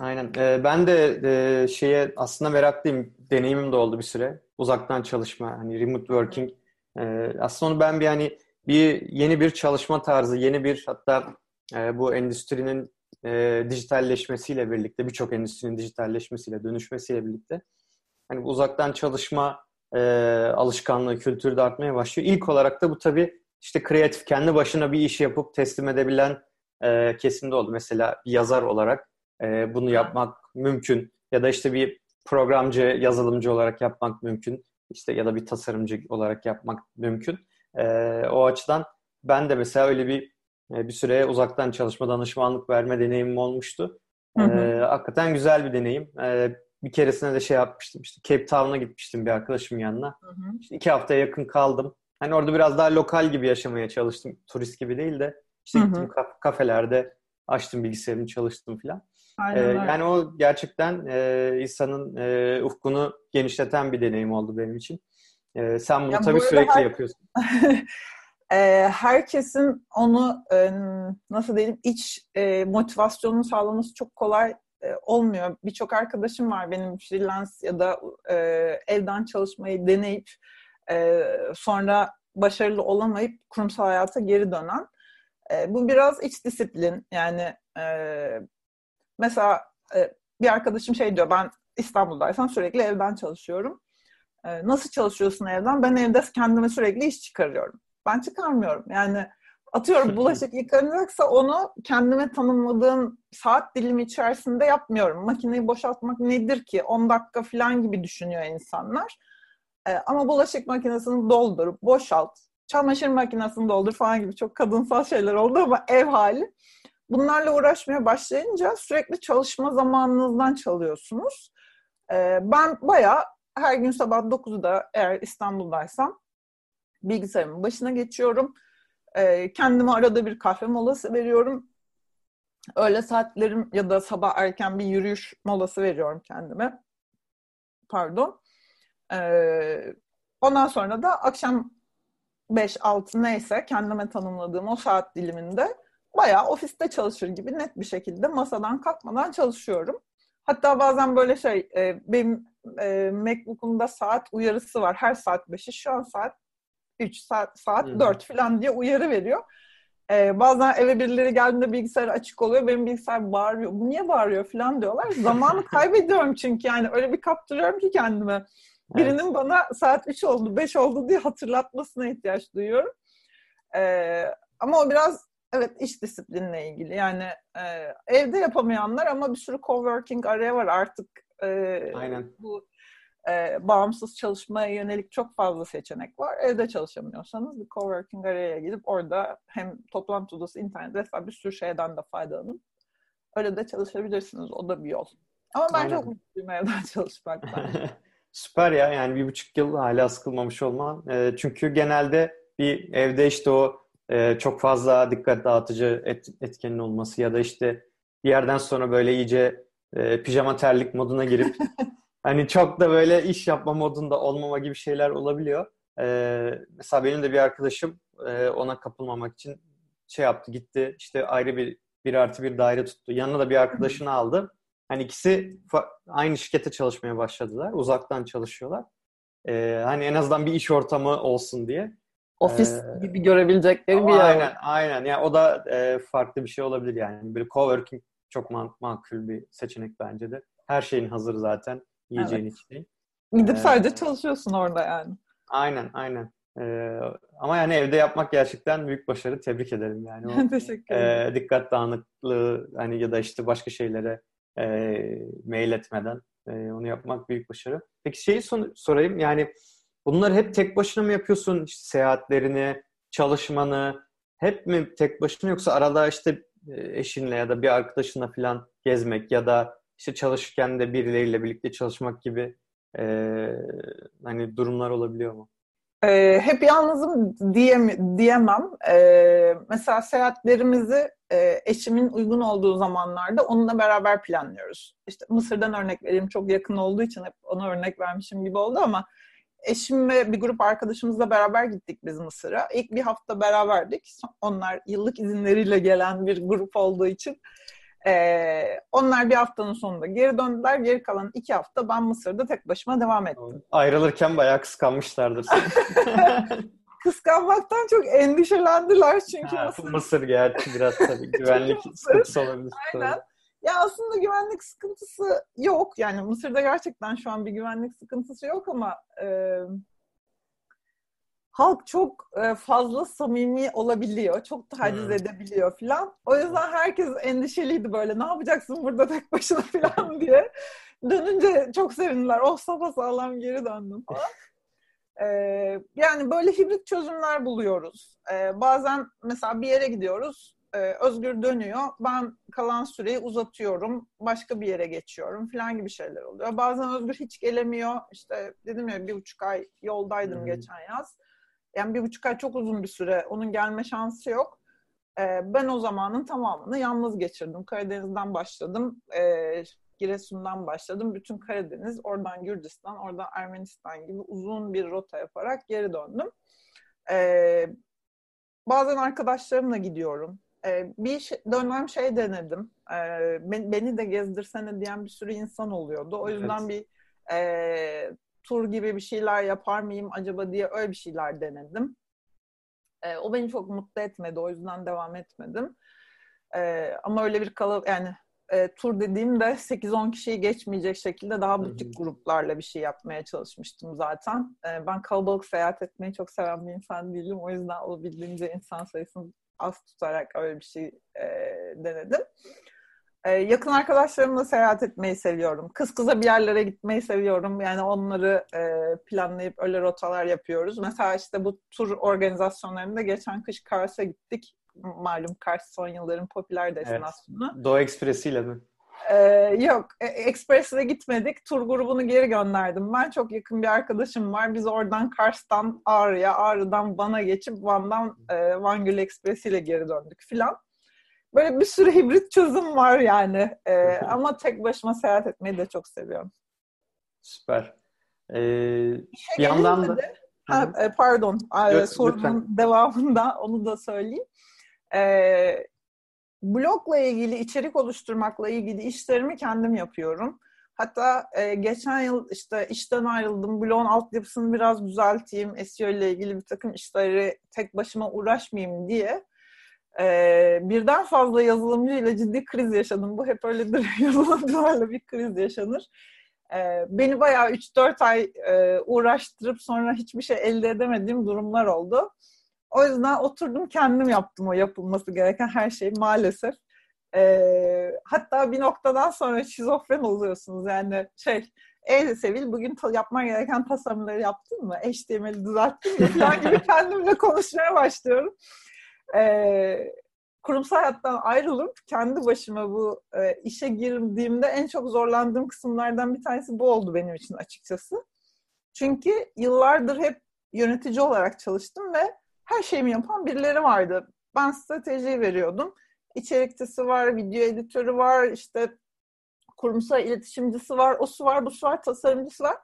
Aynen. Ee, ben de e, şeye aslında meraklıyım. Deneyimim de oldu bir süre. Uzaktan çalışma, hani remote working. Ee, aslında onu ben bir hani bir yeni bir çalışma tarzı, yeni bir hatta e, bu endüstrinin e, dijitalleşmesiyle birlikte, birçok endüstrinin dijitalleşmesiyle, dönüşmesiyle birlikte hani uzaktan çalışma e, alışkanlığı, kültürü de artmaya başlıyor. İlk olarak da bu tabii işte kreatif, kendi başına bir iş yapıp teslim edebilen e, kesimde oldu. Mesela bir yazar olarak e, bunu yapmak mümkün ya da işte bir programcı, yazılımcı olarak yapmak mümkün. İşte ya da bir tasarımcı olarak yapmak mümkün. Ee, o açıdan ben de mesela öyle bir bir süre uzaktan çalışma, danışmanlık verme deneyimim olmuştu. Ee, hı hı. Hakikaten güzel bir deneyim. Ee, bir keresinde de şey yapmıştım. İşte Cape Town'a gitmiştim bir arkadaşımın yanına. Hı hı. İşte iki haftaya yakın kaldım. Hani orada biraz daha lokal gibi yaşamaya çalıştım. Turist gibi değil de. İşte hı hı. gittim kafelerde açtım bilgisayarımı, çalıştım falan. Aynen, ee, aynen. Yani o gerçekten e, insanın e, ufkunu genişleten bir deneyim oldu benim için. E, sen bunu yani tabii sürekli her... yapıyorsun. e, herkesin onu e, nasıl diyelim iç e, motivasyonunu sağlaması çok kolay e, olmuyor. Birçok arkadaşım var benim freelance ya da e, evden çalışmayı deneyip e, sonra başarılı olamayıp kurumsal hayata geri dönen. E, bu biraz iç disiplin yani. E, Mesela bir arkadaşım şey diyor, ben İstanbul'daysam sürekli evden çalışıyorum. Nasıl çalışıyorsun evden? Ben evde kendime sürekli iş çıkarıyorum. Ben çıkarmıyorum. Yani atıyorum bulaşık yıkanacaksa onu kendime tanımladığım saat dilimi içerisinde yapmıyorum. Makineyi boşaltmak nedir ki? on dakika falan gibi düşünüyor insanlar. Ama bulaşık makinesini doldurup boşalt, çamaşır makinesini doldur falan gibi çok kadınsal şeyler oldu ama ev hali. Bunlarla uğraşmaya başlayınca sürekli çalışma zamanınızdan çalıyorsunuz. Ee, ben bayağı her gün sabah dokuzda eğer İstanbul'daysam bilgisayarımın başına geçiyorum. Ee, kendime arada bir kahve molası veriyorum. Öğle saatlerim ya da sabah erken bir yürüyüş molası veriyorum kendime. Pardon. Ee, ondan sonra da akşam beş altı neyse kendime tanımladığım o saat diliminde bayağı ofiste çalışır gibi net bir şekilde masadan kalkmadan çalışıyorum. Hatta bazen böyle şey, e, benim e, MacBook'umda saat uyarısı var. Her saat beşi, şu an saat üç, saat, saat hmm. dört falan diye uyarı veriyor. E, bazen eve birileri geldiğinde bilgisayar açık oluyor. Benim bilgisayar bağırıyor. Bu niye bağırıyor falan diyorlar. Zamanı kaybediyorum çünkü yani öyle bir kaptırıyorum ki kendime. Birinin evet. bana saat üç oldu, beş oldu diye hatırlatmasına ihtiyaç duyuyorum. E, ama o biraz evet, iş disiplinle ilgili. Yani e, evde yapamayanlar ama bir sürü coworking araya var artık. E, Aynen. Bu e, bağımsız çalışmaya yönelik çok fazla seçenek var. Evde çalışamıyorsanız bir coworking araya gidip orada hem toplantı odası, internet vesaire bir sürü şeyden de faydalanın. Öyle de çalışabilirsiniz. O da bir yol. Ama ben aynen. Çok mutluyum evden çalışmaktan. Süper ya, yani bir buçuk yıl hala sıkılmamış olman. E, çünkü genelde bir evde işte o e, çok fazla dikkat dağıtıcı et, etkenin olması ya da işte bir yerden sonra böyle iyice e, pijama terlik moduna girip hani çok da böyle iş yapma modunda olmama gibi şeyler olabiliyor. E, mesela benim de bir arkadaşım e, ona kapılmamak için şey yaptı, gitti işte ayrı bir bir artı bir daire tuttu. Yanına da bir arkadaşını aldı. Hani ikisi aynı şirkete çalışmaya başladılar. Uzaktan çalışıyorlar. Ee, hani en azından bir iş ortamı olsun diye. Ofis ee, gibi görebilecekleri bir yer. Aynen, yani. aynen. Yani o da e, farklı bir şey olabilir yani. Böyle coworking çok man- makul bir seçenek bence de. Her şeyin hazır zaten. Yiyeceğin evet. içtiğin. Gidip ee, sadece çalışıyorsun orada yani. Aynen, aynen. Ee, ama yani evde yapmak gerçekten büyük başarı. Tebrik ederim yani. O, teşekkür ederim. E, dikkat dağınıklığı hani ya da işte başka şeylere E, mail etmeden e, onu yapmak büyük başarı. Peki şeyi son, sorayım yani bunları hep tek başına mı yapıyorsun? İşte seyahatlerini, çalışmanı hep mi tek başına, yoksa arada işte eşinle ya da bir arkadaşınla falan gezmek ya da işte çalışırken de birileriyle birlikte çalışmak gibi e, hani durumlar olabiliyor mu? E, hep yalnızım diyem, diyemem. E, mesela seyahatlerimizi e, eşimin uygun olduğu zamanlarda onunla beraber planlıyoruz. İşte Mısır'dan örnek vereyim. Çok yakın olduğu için hep ona örnek vermişim gibi oldu ama eşim ve bir grup arkadaşımızla beraber gittik biz Mısır'a. İlk bir hafta beraberdik. Onlar yıllık izinleriyle gelen bir grup olduğu için e, onlar bir haftanın sonunda geri döndüler. Geri kalan iki hafta ben Mısır'da tek başıma devam ettim. Ayrılırken bayağı kıskanmışlardır. Kıskanmaktan çok endişelendiler çünkü ha, Mısır... Mısır gerçi biraz tabii güvenlik sıkıntısı olabilir. Aynen. Tabii. Ya aslında güvenlik sıkıntısı yok. Yani Mısır'da gerçekten şu an bir güvenlik sıkıntısı yok ama e, halk çok e, fazla samimi olabiliyor. Çok taciz hmm. edebiliyor filan. O yüzden herkes endişeliydi böyle. Ne yapacaksın burada tek başına filan diye. Dönünce çok sevindiler. Oh sapasağlam geri döndüm falan. Ee, yani böyle hibrit çözümler buluyoruz. Ee, bazen mesela bir yere gidiyoruz, e, Özgür dönüyor, ben kalan süreyi uzatıyorum, başka bir yere geçiyorum falan gibi şeyler oluyor. Bazen Özgür hiç gelemiyor, işte dedim ya bir buçuk ay yoldaydım hmm. geçen yaz. Yani bir buçuk ay çok uzun bir süre, onun gelme şansı yok. Ee, ben o zamanın tamamını yalnız geçirdim. Karadeniz'den başladım. Ee, Giresun'dan başladım. Bütün Karadeniz, oradan Gürcistan, oradan Ermenistan gibi uzun bir rota yaparak geri döndüm. Ee, bazen arkadaşlarımla gidiyorum. Ee, bir şey, dönem şey denedim. Ee, beni de gezdirsene diyen bir sürü insan oluyordu. O yüzden evet. bir e, tur gibi bir şeyler yapar mıyım acaba diye öyle bir şeyler denedim. Ee, o beni çok mutlu etmedi. O yüzden devam etmedim. Ee, ama öyle bir kalabalık yani E, tur dediğimde sekiz on kişiyi geçmeyecek şekilde daha butik gruplarla bir şey yapmaya çalışmıştım zaten. E, ben kalabalık seyahat etmeyi çok seven bir insan değilim. O yüzden olabildiğince insan sayısını az tutarak öyle bir şey e, denedim. E, yakın arkadaşlarımla seyahat etmeyi seviyorum. Kız kıza bir yerlere gitmeyi seviyorum. Yani onları e, planlayıp öyle rotalar yapıyoruz. Mesela işte bu tur organizasyonlarında geçen kış Kars'a gittik. Malum Kars son yılların popüler destinasyonu. Evet. Doğu Ekspresi ile mi? Ee, yok. Ekspresle gitmedik. Tur grubunu geri gönderdim. Ben çok yakın bir arkadaşım var. Biz oradan Kars'tan Ağrı'ya, Ağrı'dan Van'a geçip Van'dan e, Van Gölü Ekspresi ile geri döndük filan. Böyle bir sürü hibrit çözüm var yani. E, ama tek başıma seyahat etmeyi de çok seviyorum. Süper. Ee, bir yandan da... De, ha, pardon. Yok, sorunun devamında onu da söyleyeyim. E, blogla ilgili, içerik oluşturmakla ilgili işlerimi kendim yapıyorum. Hatta e, geçen yıl işte işten ayrıldım. Blogun altyapısını biraz düzelteyim. S E O ile ilgili bir takım işleri tek başıma uğraşmayayım diye e, birden fazla yazılımcıyla ciddi kriz yaşadım. Bu hep öyledir. Yazılımcılarla bir kriz yaşanır. E, beni bayağı üç dört ay e, uğraştırıp sonra hiçbir şey elde edemediğim durumlar oldu. O yüzden oturdum kendim yaptım o yapılması gereken her şeyi maalesef. Ee, hatta bir noktadan sonra şizofren oluyorsunuz yani şey e Sevil bugün ta- yapman gereken tasarımları yaptın mı? H T M L düzelttin mi? Falan gibi kendimle konuşmaya başlıyorum. Ee, kurumsal hayattan ayrılıp kendi başıma bu e, işe girdiğimde en çok zorlandığım kısımlardan bir tanesi bu oldu benim için açıkçası. Çünkü yıllardır hep yönetici olarak çalıştım ve her şeyimi yapan birileri vardı. Ben stratejiyi veriyordum. İçerikçisi var, video editörü var, işte kurumsal iletişimcisi var, o su var, bu su var, tasarımcısı var.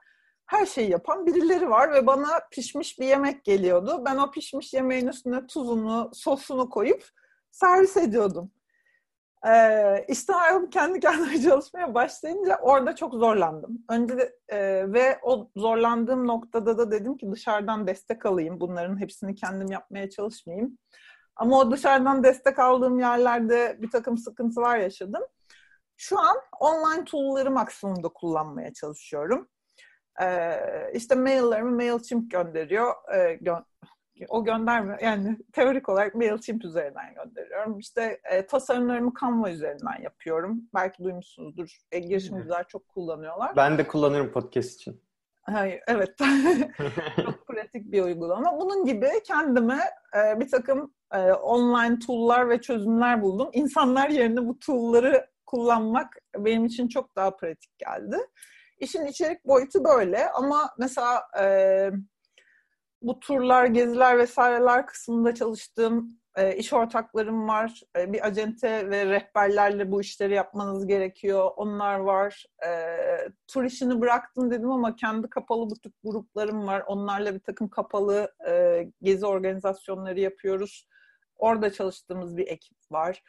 Her şeyi yapan birileri var ve bana pişmiş bir yemek geliyordu. Ben o pişmiş yemeğin üstüne tuzunu, sosunu koyup servis ediyordum. Ee, işte ayrılıp kendi kendime çalışmaya başlayınca orada çok zorlandım. Önce de, e, ve o zorlandığım noktada da dedim ki dışarıdan destek alayım. Bunların hepsini kendim yapmaya çalışmayayım. Ama o dışarıdan destek aldığım yerlerde bir takım sıkıntılar yaşadım. Şu an online tool'ları maksimumda kullanmaya çalışıyorum. Ee, işte maillerimi MailChimp gönderiyor. Ee, gö- o gönderme, yani teorik olarak MailChimp üzerinden gönderiyorum. İşte e, tasarımlarımı Canva üzerinden yapıyorum. Belki duymuşsunuzdur. E, girişimciler çok kullanıyorlar. Ben de kullanırım podcast için. Hayır, evet. Çok pratik bir uygulama. Bunun gibi kendime e, bir takım e, online tool'lar ve çözümler buldum. İnsanlar yerine bu tool'ları kullanmak benim için çok daha pratik geldi. İşin içerik boyutu böyle ama mesela e, bu turlar, geziler vesaireler kısmında çalıştığım e, iş ortaklarım var. E, bir acente ve rehberlerle bu işleri yapmanız gerekiyor. Onlar var. E, tur işini bıraktım dedim ama kendi kapalı butik gruplarım var. Onlarla bir takım kapalı e, gezi organizasyonları yapıyoruz. Orada çalıştığımız bir ekip var.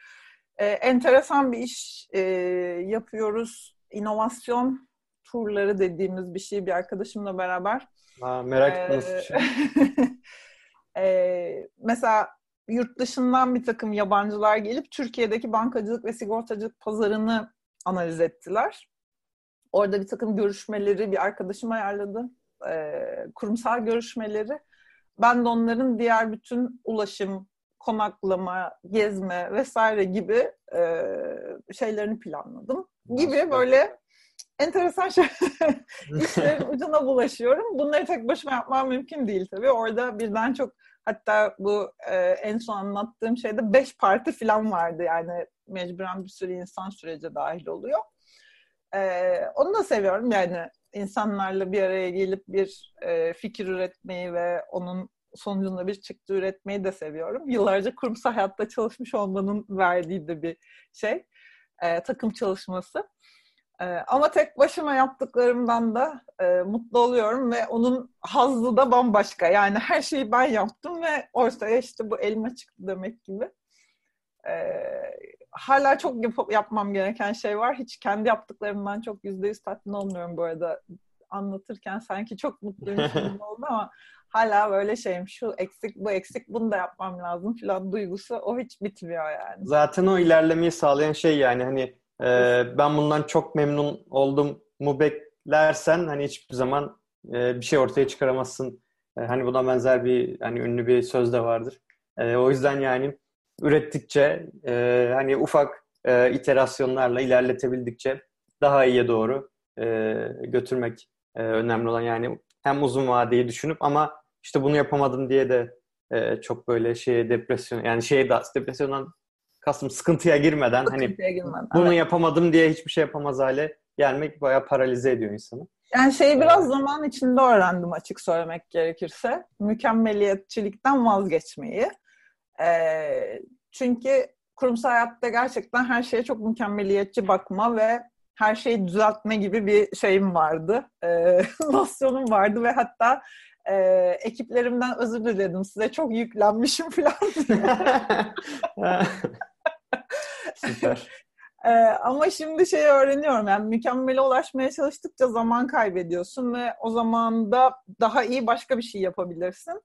E, enteresan bir iş e, yapıyoruz. İnovasyon turları dediğimiz bir şey bir arkadaşımla beraber. Ha, merak ettim nasıl bir şey. e, mesela yurt dışından bir takım yabancılar gelip Türkiye'deki bankacılık ve sigortacılık pazarını analiz ettiler. Orada bir takım görüşmeleri bir arkadaşım ayarladı. E, kurumsal görüşmeleri. Ben de onların diğer bütün ulaşım, konaklama, gezme vesaire gibi e, şeylerini planladım. Gibi böyle enteresan şey. İşlerin ucuna bulaşıyorum. Bunları tek başıma yapmam mümkün değil tabii. Orada birden çok, hatta bu e, en son anlattığım şeyde beş parti falan vardı. Yani mecburen bir sürü insan sürece dahil oluyor. E, onu da seviyorum. Yani insanlarla bir araya gelip bir e, fikir üretmeyi ve onun sonucunda bir çıktı üretmeyi de seviyorum. Yıllarca kurumsal hayatta çalışmış olmanın verdiği de bir şey. E, takım çalışması. Ama tek başıma yaptıklarımdan da e, mutlu oluyorum ve onun hazzı da bambaşka. Yani her şeyi ben yaptım ve ortaya işte bu elma çıktı demek gibi. E, hala çok yap- yapmam gereken şey var. Hiç kendi yaptıklarımdan çok yüzde yüz tatmin olmuyorum bu arada. Anlatırken sanki çok mutluymuşum oldu ama hala böyle şeyim, şu eksik, bu eksik, bunu da yapmam lazım falan duygusu, o hiç bitmiyor yani. Zaten o ilerlemeyi sağlayan şey yani hani Ee, ben bundan çok memnun oldum mu beklersen hani hiçbir zaman e, bir şey ortaya çıkaramazsın. E, hani buna benzer bir hani ünlü bir söz de vardır. E, o yüzden yani ürettikçe e, hani ufak e, iterasyonlarla ilerletebildikçe daha iyiye doğru e, götürmek e, önemli olan yani hem uzun vadeyi düşünüp ama işte bunu yapamadım diye de e, çok böyle şeye depresyon yani şeye de depresyondan Kasım sıkıntıya girmeden sıkıntıya hani girmeden, bunu evet. yapamadım diye hiçbir şey yapamaz hale gelmek bayağı paralize ediyor insanı. Yani şeyi biraz zaman içinde öğrendim açık söylemek gerekirse. Mükemmeliyetçilikten vazgeçmeyi. Ee, çünkü kurumsal hayatta gerçekten her şeye çok mükemmeliyetçi bakma ve her şeyi düzeltme gibi bir şeyim vardı. Ee, nosyonum vardı ve hatta Ee, ekiplerimden özür diledim. Size çok yüklenmişim falan. Süper. Ee, ama şimdi şeyi öğreniyorum. Yani mükemmele ulaşmaya çalıştıkça zaman kaybediyorsun ve o zaman da daha iyi başka bir şey yapabilirsin.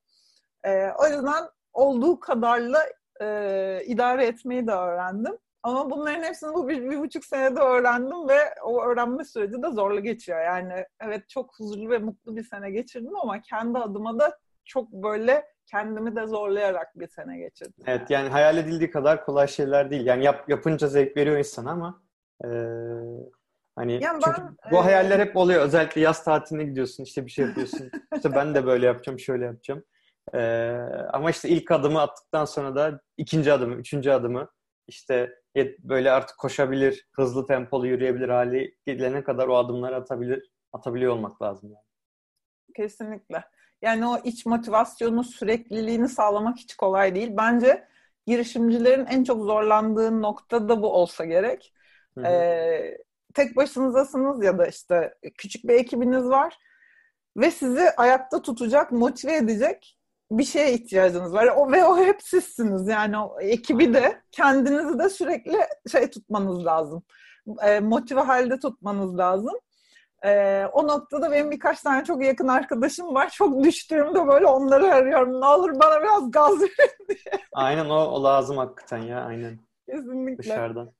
Ee, o yüzden olduğu kadarla e, idare etmeyi de öğrendim. Ama bunların hepsini bu bir, bir buçuk senede öğrendim ve o öğrenme süreci de zorlu geçiyor. Yani evet çok huzurlu ve mutlu bir sene geçirdim ama kendi adıma da çok böyle kendimi de zorlayarak bir sene geçirdim. Evet yani, yani hayal edildiği kadar kolay şeyler değil. Yani yap, yapınca zevk veriyor insana ama e, hani yani çünkü ben, bu hayaller e... hep oluyor. Özellikle yaz tatiline gidiyorsun, işte bir şey yapıyorsun. İşte ben de böyle yapacağım, şöyle yapacağım. E, ama işte ilk adımı attıktan sonra da ikinci adımı, üçüncü adımı işte böyle artık koşabilir, hızlı tempolu yürüyebilir hali gelene kadar o adımları atabilir, atabiliyor olmak lazım yani. Kesinlikle. Yani o iç motivasyonu, sürekliliğini sağlamak hiç kolay değil. Bence girişimcilerin en çok zorlandığı nokta da bu olsa gerek. Ee, tek başınızasınız ya da işte küçük bir ekibiniz var ve sizi ayakta tutacak, motive edecek bir şeye ihtiyacınız var. O ve o hep sizsiniz. Yani o ekibi de, kendinizi de sürekli şey tutmanız lazım. E, motive halde tutmanız lazım. E, o noktada benim birkaç tane çok yakın arkadaşım var. Çok düştüğümde böyle onları arıyorum. Ne olur bana biraz gaz verin diye. Aynen o, o lazım hakikaten ya. Aynen. Kesinlikle. Dışarıdan.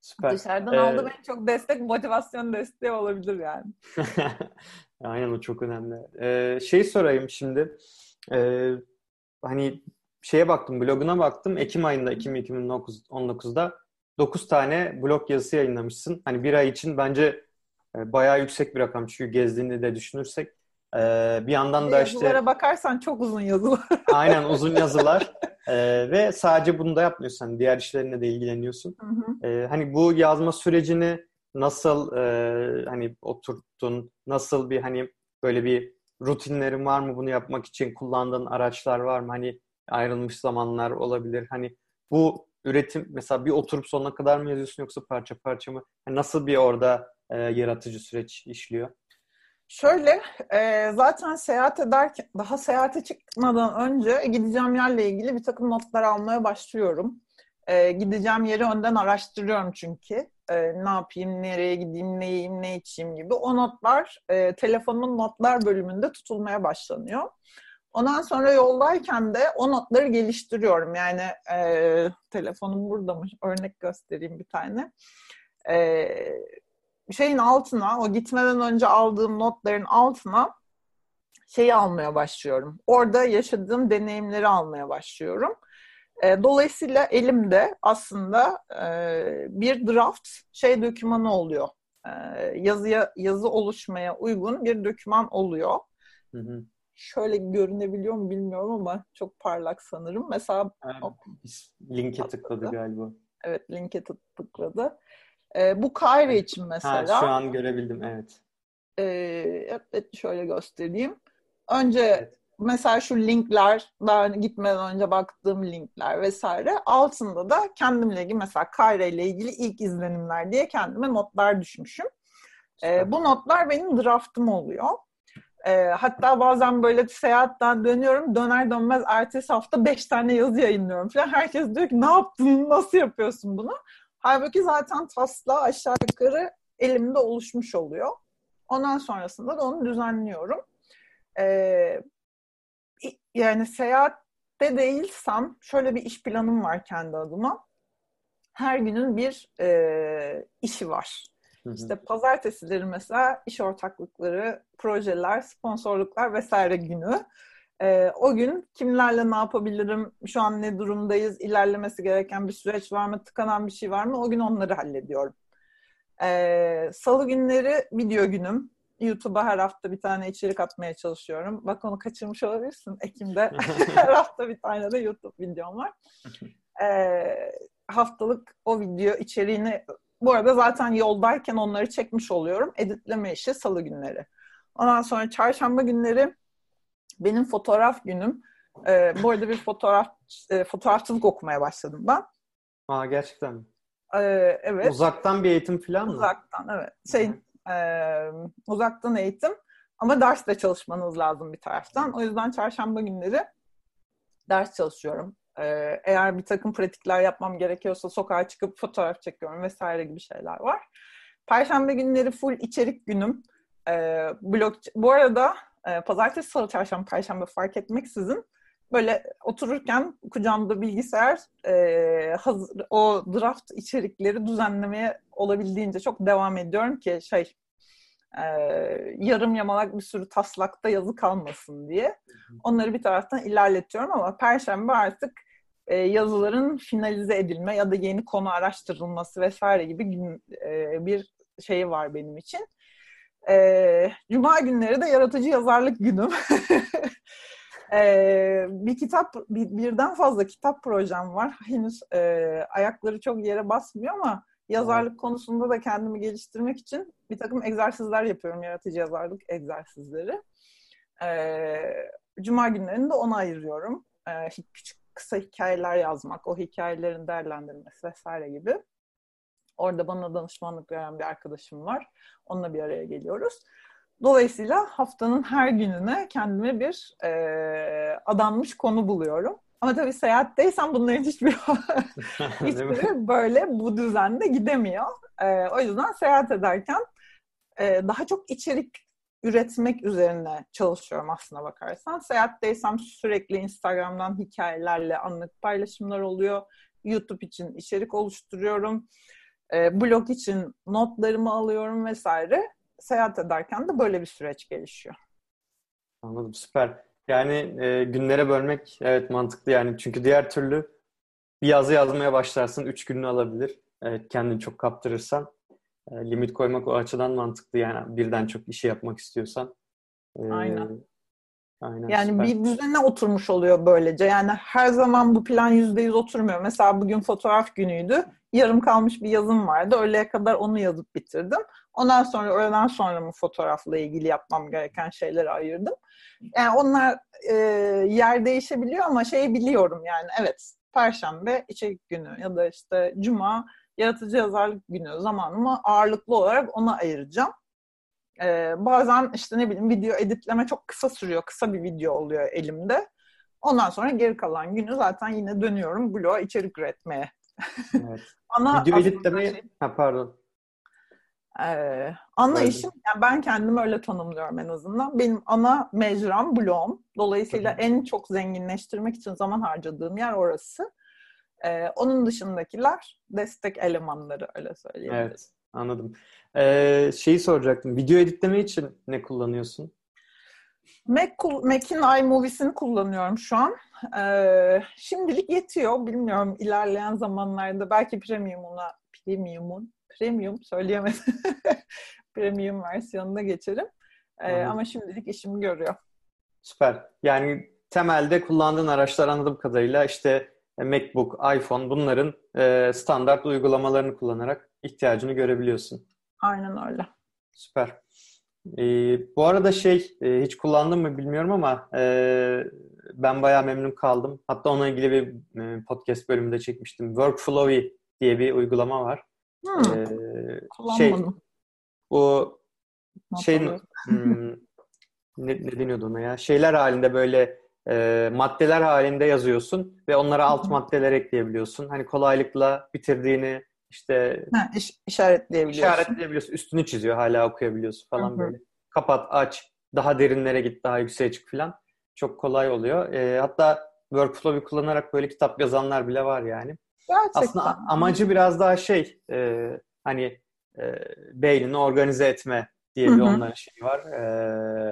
Süper. Dışarıdan ee... aldığım en çok destek, motivasyon desteği olabilir yani. Aynen o çok önemli. Ee, şey sorayım şimdi. Ee, hani şeye baktım, bloguna baktım. Ekim ayında, Ekim iki bin on dokuzda dokuz tane blog yazısı yayınlamışsın. Hani bir ay için bence e, bayağı yüksek bir rakam. Çünkü gezdiğini de düşünürsek. Ee, bir yandan da işte... Yazılara bakarsan çok uzun yazılar. Aynen uzun yazılar. Ee, ve sadece bunu da yapmıyorsun. Diğer işlerine de ilgileniyorsun. Hı hı. Ee, hani bu yazma sürecini nasıl e, hani oturttun? Nasıl bir hani böyle bir rutinlerin var mı bunu yapmak için? Kullandığın araçlar var mı? Hani ayrılmış zamanlar olabilir. Hani bu üretim mesela bir oturup sonuna kadar mı yazıyorsun yoksa parça parça mı? Yani nasıl bir orada e, yaratıcı süreç işliyor? Şöyle, e, zaten seyahat ederken, daha seyahate çıkmadan önce gideceğim yerle ilgili bir takım notlar almaya başlıyorum. E, gideceğim yeri önden araştırıyorum çünkü. E, ne yapayım, nereye gideyim, ne yiyeyim, ne içeyim gibi. O notlar e, telefonun notlar bölümünde tutulmaya başlanıyor. Ondan sonra yoldayken de o notları geliştiriyorum. Yani e, telefonum burada mı? Örnek göstereyim bir tane. Evet. Şeyin altına, o gitmeden önce aldığım notların altına şeyi almaya başlıyorum. Orada yaşadığım deneyimleri almaya başlıyorum. E, dolayısıyla elimde aslında e, bir draft şey dokümanı oluyor. E, yazıya yazı oluşmaya uygun bir doküman oluyor. Hı hı. Şöyle görünebiliyor mu bilmiyorum ama çok parlak sanırım. Mesela yani, linke tıkladı, tıkladı galiba. Evet, linke tıkladı. Ee, bu Kahve için mesela. Ha, şu an görebildim, evet. Ee, evet, şöyle göstereyim. Önce evet. Mesela şu linkler, daha gitmeden önce baktığım linkler vesaire. Altında da kendimle ilgili mesela Kahve ile ilgili ilk izlenimler diye kendime notlar düşmüşüm. Ee, bu notlar benim draftım oluyor. Ee, hatta bazen böyle seyahatten dönüyorum, döner dönmez ertesi hafta beş tane yazı yayınlıyorum falan. Herkes diyor ki ne yaptın, nasıl yapıyorsun bunu? Halbuki zaten taslağı aşağı yukarı elimde oluşmuş oluyor. Ondan sonrasında da onu düzenliyorum. Ee, yani seyahatte değilsem şöyle bir iş planım var kendi adıma. Her günün bir e, işi var. Hı hı. İşte pazartesileri mesela iş ortaklıkları, projeler, sponsorluklar vesaire günü. Ee, o gün kimlerle ne yapabilirim, şu an ne durumdayız, ilerlemesi gereken bir süreç var mı, tıkanan bir şey var mı, o gün onları hallediyorum. Ee, Salı günleri video günüm. YouTube'a her hafta bir tane içerik atmaya çalışıyorum. Bak onu kaçırmış olabilirsin. Ekim'de her hafta bir tane de YouTube videom var. Ee, haftalık o video içeriğini, bu arada zaten yoldayken onları çekmiş oluyorum. Editleme işi Salı günleri. Ondan sonra Çarşamba günleri benim fotoğraf günüm. Ee, bu arada bir fotoğraf e, fotoğrafçılık okumaya başladım ben. Aa, gerçekten mi? Ee, evet. Uzaktan bir eğitim falan mı? Uzaktan, evet. Şey, e, uzaktan eğitim ama ders de çalışmanız lazım bir taraftan. O yüzden çarşamba günleri ders çalışıyorum. Ee, eğer bir takım pratikler yapmam gerekiyorsa sokağa çıkıp fotoğraf çekiyorum vesaire gibi şeyler var. Perşembe günleri full içerik günüm. Ee, blog, bu arada Pazartesi, Salı, Çarşamba, Perşembe fark etmeksizin böyle otururken kucağımda bilgisayar e, hazır, o draft içerikleri düzenlemeye olabildiğince çok devam ediyorum ki şey e, yarım yamalak bir sürü taslakta yazı kalmasın diye. Onları bir taraftan ilerletiyorum ama Perşembe artık e, yazıların finalize edilme ya da yeni konu araştırılması vesaire gibi e, bir şey var benim için. Ee, Cuma günleri de yaratıcı yazarlık günüm. Ee, bir kitap, bir, birden fazla kitap projem var. Henüz e, ayakları çok yere basmıyor ama yazarlık konusunda da kendimi geliştirmek için bir takım egzersizler yapıyorum. Yaratıcı yazarlık egzersizleri. Ee, Cuma günlerini de ona ayırıyorum. Ee, küçük kısa hikayeler yazmak, o hikayelerin değerlendirilmesi vesaire gibi. Orada bana danışmanlık veren bir arkadaşım var. Onunla bir araya geliyoruz. Dolayısıyla haftanın her gününe kendime bir e, adanmış konu buluyorum. Ama tabii seyahatteysem bunların hiçbiri, hiçbiri böyle bu düzende gidemiyor. E, o yüzden seyahat ederken e, daha çok içerik üretmek üzerine çalışıyorum aslına bakarsan. Seyahatteysem sürekli Instagram'dan hikayelerle anlık paylaşımlar oluyor. YouTube için içerik oluşturuyorum. E, blog için notlarımı alıyorum vesaire. Seyahat ederken de böyle bir süreç gelişiyor. Anladım, süper. Yani e, günlere bölmek evet mantıklı yani. Çünkü diğer türlü bir yazı yazmaya başlarsın üç gününü alabilir. Evet, kendini çok kaptırırsan. E, limit koymak o açıdan mantıklı yani. Birden çok işi yapmak istiyorsan. E, aynen. Aynen. Yani süper. Bir düzene oturmuş oluyor böylece. Yani her zaman bu plan yüzde yüz oturmuyor. Mesela bugün fotoğraf günüydü. Yarım kalmış bir yazım vardı. Öğleye kadar onu yazıp bitirdim. Ondan sonra öğleden sonra mı fotoğrafla ilgili yapmam gereken şeyleri ayırdım. Yani onlar e, yer değişebiliyor ama şeyi biliyorum yani. Evet, Perşembe içerik günü ya da işte Cuma yaratıcı yazarlık günü zamanımı ağırlıklı olarak ona ayıracağım. E, bazen işte ne bileyim video editleme çok kısa sürüyor. Kısa bir video oluyor elimde. Ondan sonra geri kalan günü zaten yine dönüyorum bloğa içerik üretmeye. Evet. Ana video editlemeyi... Şey... Ha, pardon. Ee, ana evet. işim, yani ben kendimi öyle tanımlıyorum en azından. Benim ana mecram blogum. Dolayısıyla evet. en çok zenginleştirmek için zaman harcadığım yer orası. Ee, onun dışındakiler destek elemanları, öyle söyleyebilirim. Evet, anladım. Ee, şeyi soracaktım. Video editleme için ne kullanıyorsun? Mac, Mac'in iMovies'ini kullanıyorum şu an. Ee, şimdilik yetiyor. Bilmiyorum, ilerleyen zamanlarda belki premium'una premium'un premium söyleyemedim. Premium versiyonuna geçerim. Ee, ama şimdilik işimi görüyor. Süper. Yani temelde kullandığın araçlar anladığım kadarıyla işte MacBook, iPhone bunların e, standart uygulamalarını kullanarak ihtiyacını görebiliyorsun. Aynen öyle. Süper. Ee, bu arada şey e, hiç kullandım mı bilmiyorum ama e, ben bayağı memnun kaldım. Hatta onunla ilgili bir e, podcast bölümünde çekmiştim. WorkFlowy diye bir uygulama var. Hmm. Ee, şey, o şeyin hmm, ne, ne deniyordu ona ya? Şeyler halinde böyle e, maddeler halinde yazıyorsun ve onlara alt maddeler ekleyebiliyorsun. Hani kolaylıkla bitirdiğini İşte ha, iş, işaretleyebiliyorsun. işaretleyebiliyorsun. Üstünü çiziyor, hala okuyabiliyorsun falan. Hı-hı. Böyle. Kapat, aç, daha derinlere git, daha yükseğe çık falan. Çok kolay oluyor. E, hatta WorkFlow'u kullanarak böyle kitap yazanlar bile var yani. Gerçekten. Aslında amacı biraz daha şey e, hani e, beynini organize etme diye bir onların şeyi var. E,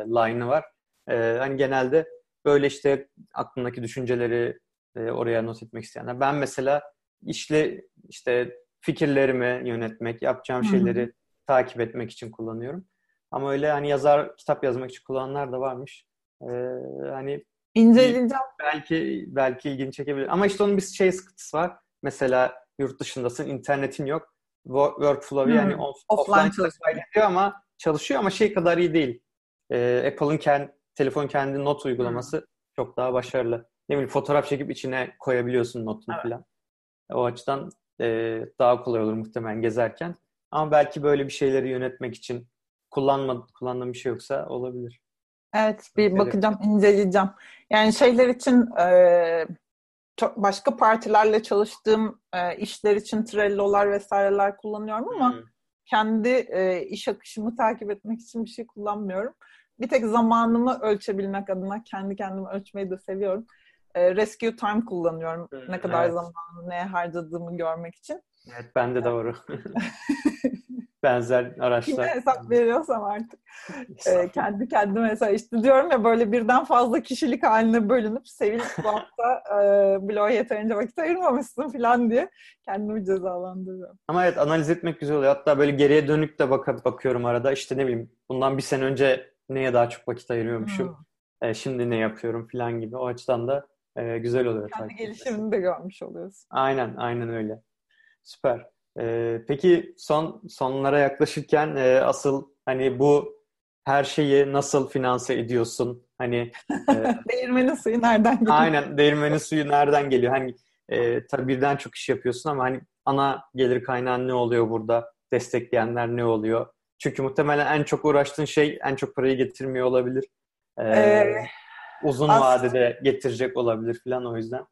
line'ı var. E, hani genelde böyle işte aklındaki düşünceleri e, oraya not etmek isteyenler. Ben mesela işle işte fikirlerimi yönetmek, yapacağım Hı-hı. şeyleri takip etmek için kullanıyorum. Ama öyle hani yazar, kitap yazmak için kullananlar da varmış. Ee, hani inceleyeceğim. Belki belki ilgini çekebilir. Ama işte onun bir şey sıkıntısı var. Mesela yurt dışındasın, internetin yok. WorkFlow Hı-hı. yani off, offline, offline çalışıyor ama çalışıyor ama şey kadar iyi değil. Ee, Apple'ın kendi telefon kendi not uygulaması Hı-hı. çok daha başarılı. Ne bileyim fotoğraf çekip içine koyabiliyorsun notunu evet. falan. O açıdan Ee, daha kolay olur muhtemelen gezerken. Ama belki böyle bir şeyleri yönetmek için kullanma, kullandığım bir şey yoksa olabilir. Evet, bir bakacağım, inceleyeceğim. Yani şeyler için e, başka partilerle çalıştığım e, işler için Trello'lar vesaireler kullanıyorum ama hmm. kendi e, iş akışımı takip etmek için bir şey kullanmıyorum. Bir tek zamanımı ölçebilmek adına kendi kendimi ölçmeyi de seviyorum. Rescue Time kullanıyorum. Evet. Ne kadar zamanı, neye harcadığımı görmek için. Evet, bende de doğru. Benzer araçlar. Kime hesap veriyorsam artık. e, kendi kendime mesela işte diyorum ya böyle birden fazla kişilik haline bölünüp Sevil bu hafta e, bloğa yeterince vakit ayırmamışsın falan diye kendimi cezalandırıyorum. Ama evet, analiz etmek güzel oluyor. Hatta böyle geriye dönük de bakıp bakıyorum arada. İşte ne bileyim bundan bir sene önce neye daha çok vakit ayırıyormuşum. Hmm. e, şimdi ne yapıyorum falan gibi. O açıdan da e, güzel oluyor. Kendi gelişimini de görmüş oluyorsun. Aynen, aynen öyle. Süper. E, peki son sonlara yaklaşırken e, asıl hani bu her şeyi nasıl finanse ediyorsun? Hani e, değirmenin suyu nereden geliyor? Aynen, değirmenin suyu nereden geliyor? Hani e, tabii birden çok iş yapıyorsun ama hani ana gelir kaynağı ne oluyor burada? Destekleyenler ne oluyor? Çünkü muhtemelen en çok uğraştığın şey en çok parayı getirmiyor olabilir. Ee, ee, uzun vadede getirecek olabilir falan, o yüzden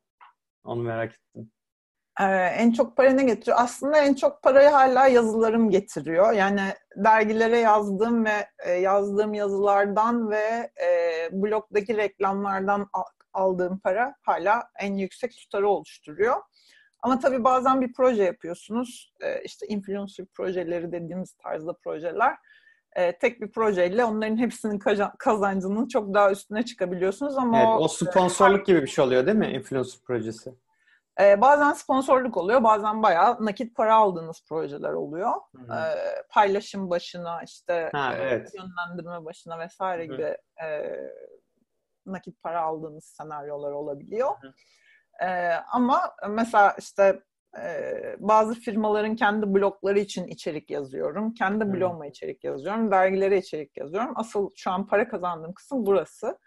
onu merak ettim. Ee, en çok para ne getiriyor? Aslında en çok parayı hala yazılarım getiriyor. Yani dergilere yazdığım ve e, yazdığım yazılardan ve e, blogdaki reklamlardan aldığım para hala en yüksek tutarı oluşturuyor. Ama tabii bazen bir proje yapıyorsunuz. Ee, işte influencer projeleri dediğimiz tarzda projeler. Ee, tek bir projeyle onların hepsinin kazancının çok daha üstüne çıkabiliyorsunuz. Ama evet, o, o sponsorluk e, gibi bir şey oluyor değil mi? Influencer projesi. E, bazen sponsorluk oluyor. Bazen bayağı nakit para aldığınız projeler oluyor. E, paylaşım başına, işte ha, evet. yönlendirme başına vesaire Hı-hı. gibi e, nakit para aldığınız senaryolar olabiliyor. Hı-hı. Ee, ama mesela işte e, bazı firmaların kendi blogları için içerik yazıyorum. Kendi bloguma içerik yazıyorum. Dergilere içerik yazıyorum. Asıl şu an para kazandığım kısım burası.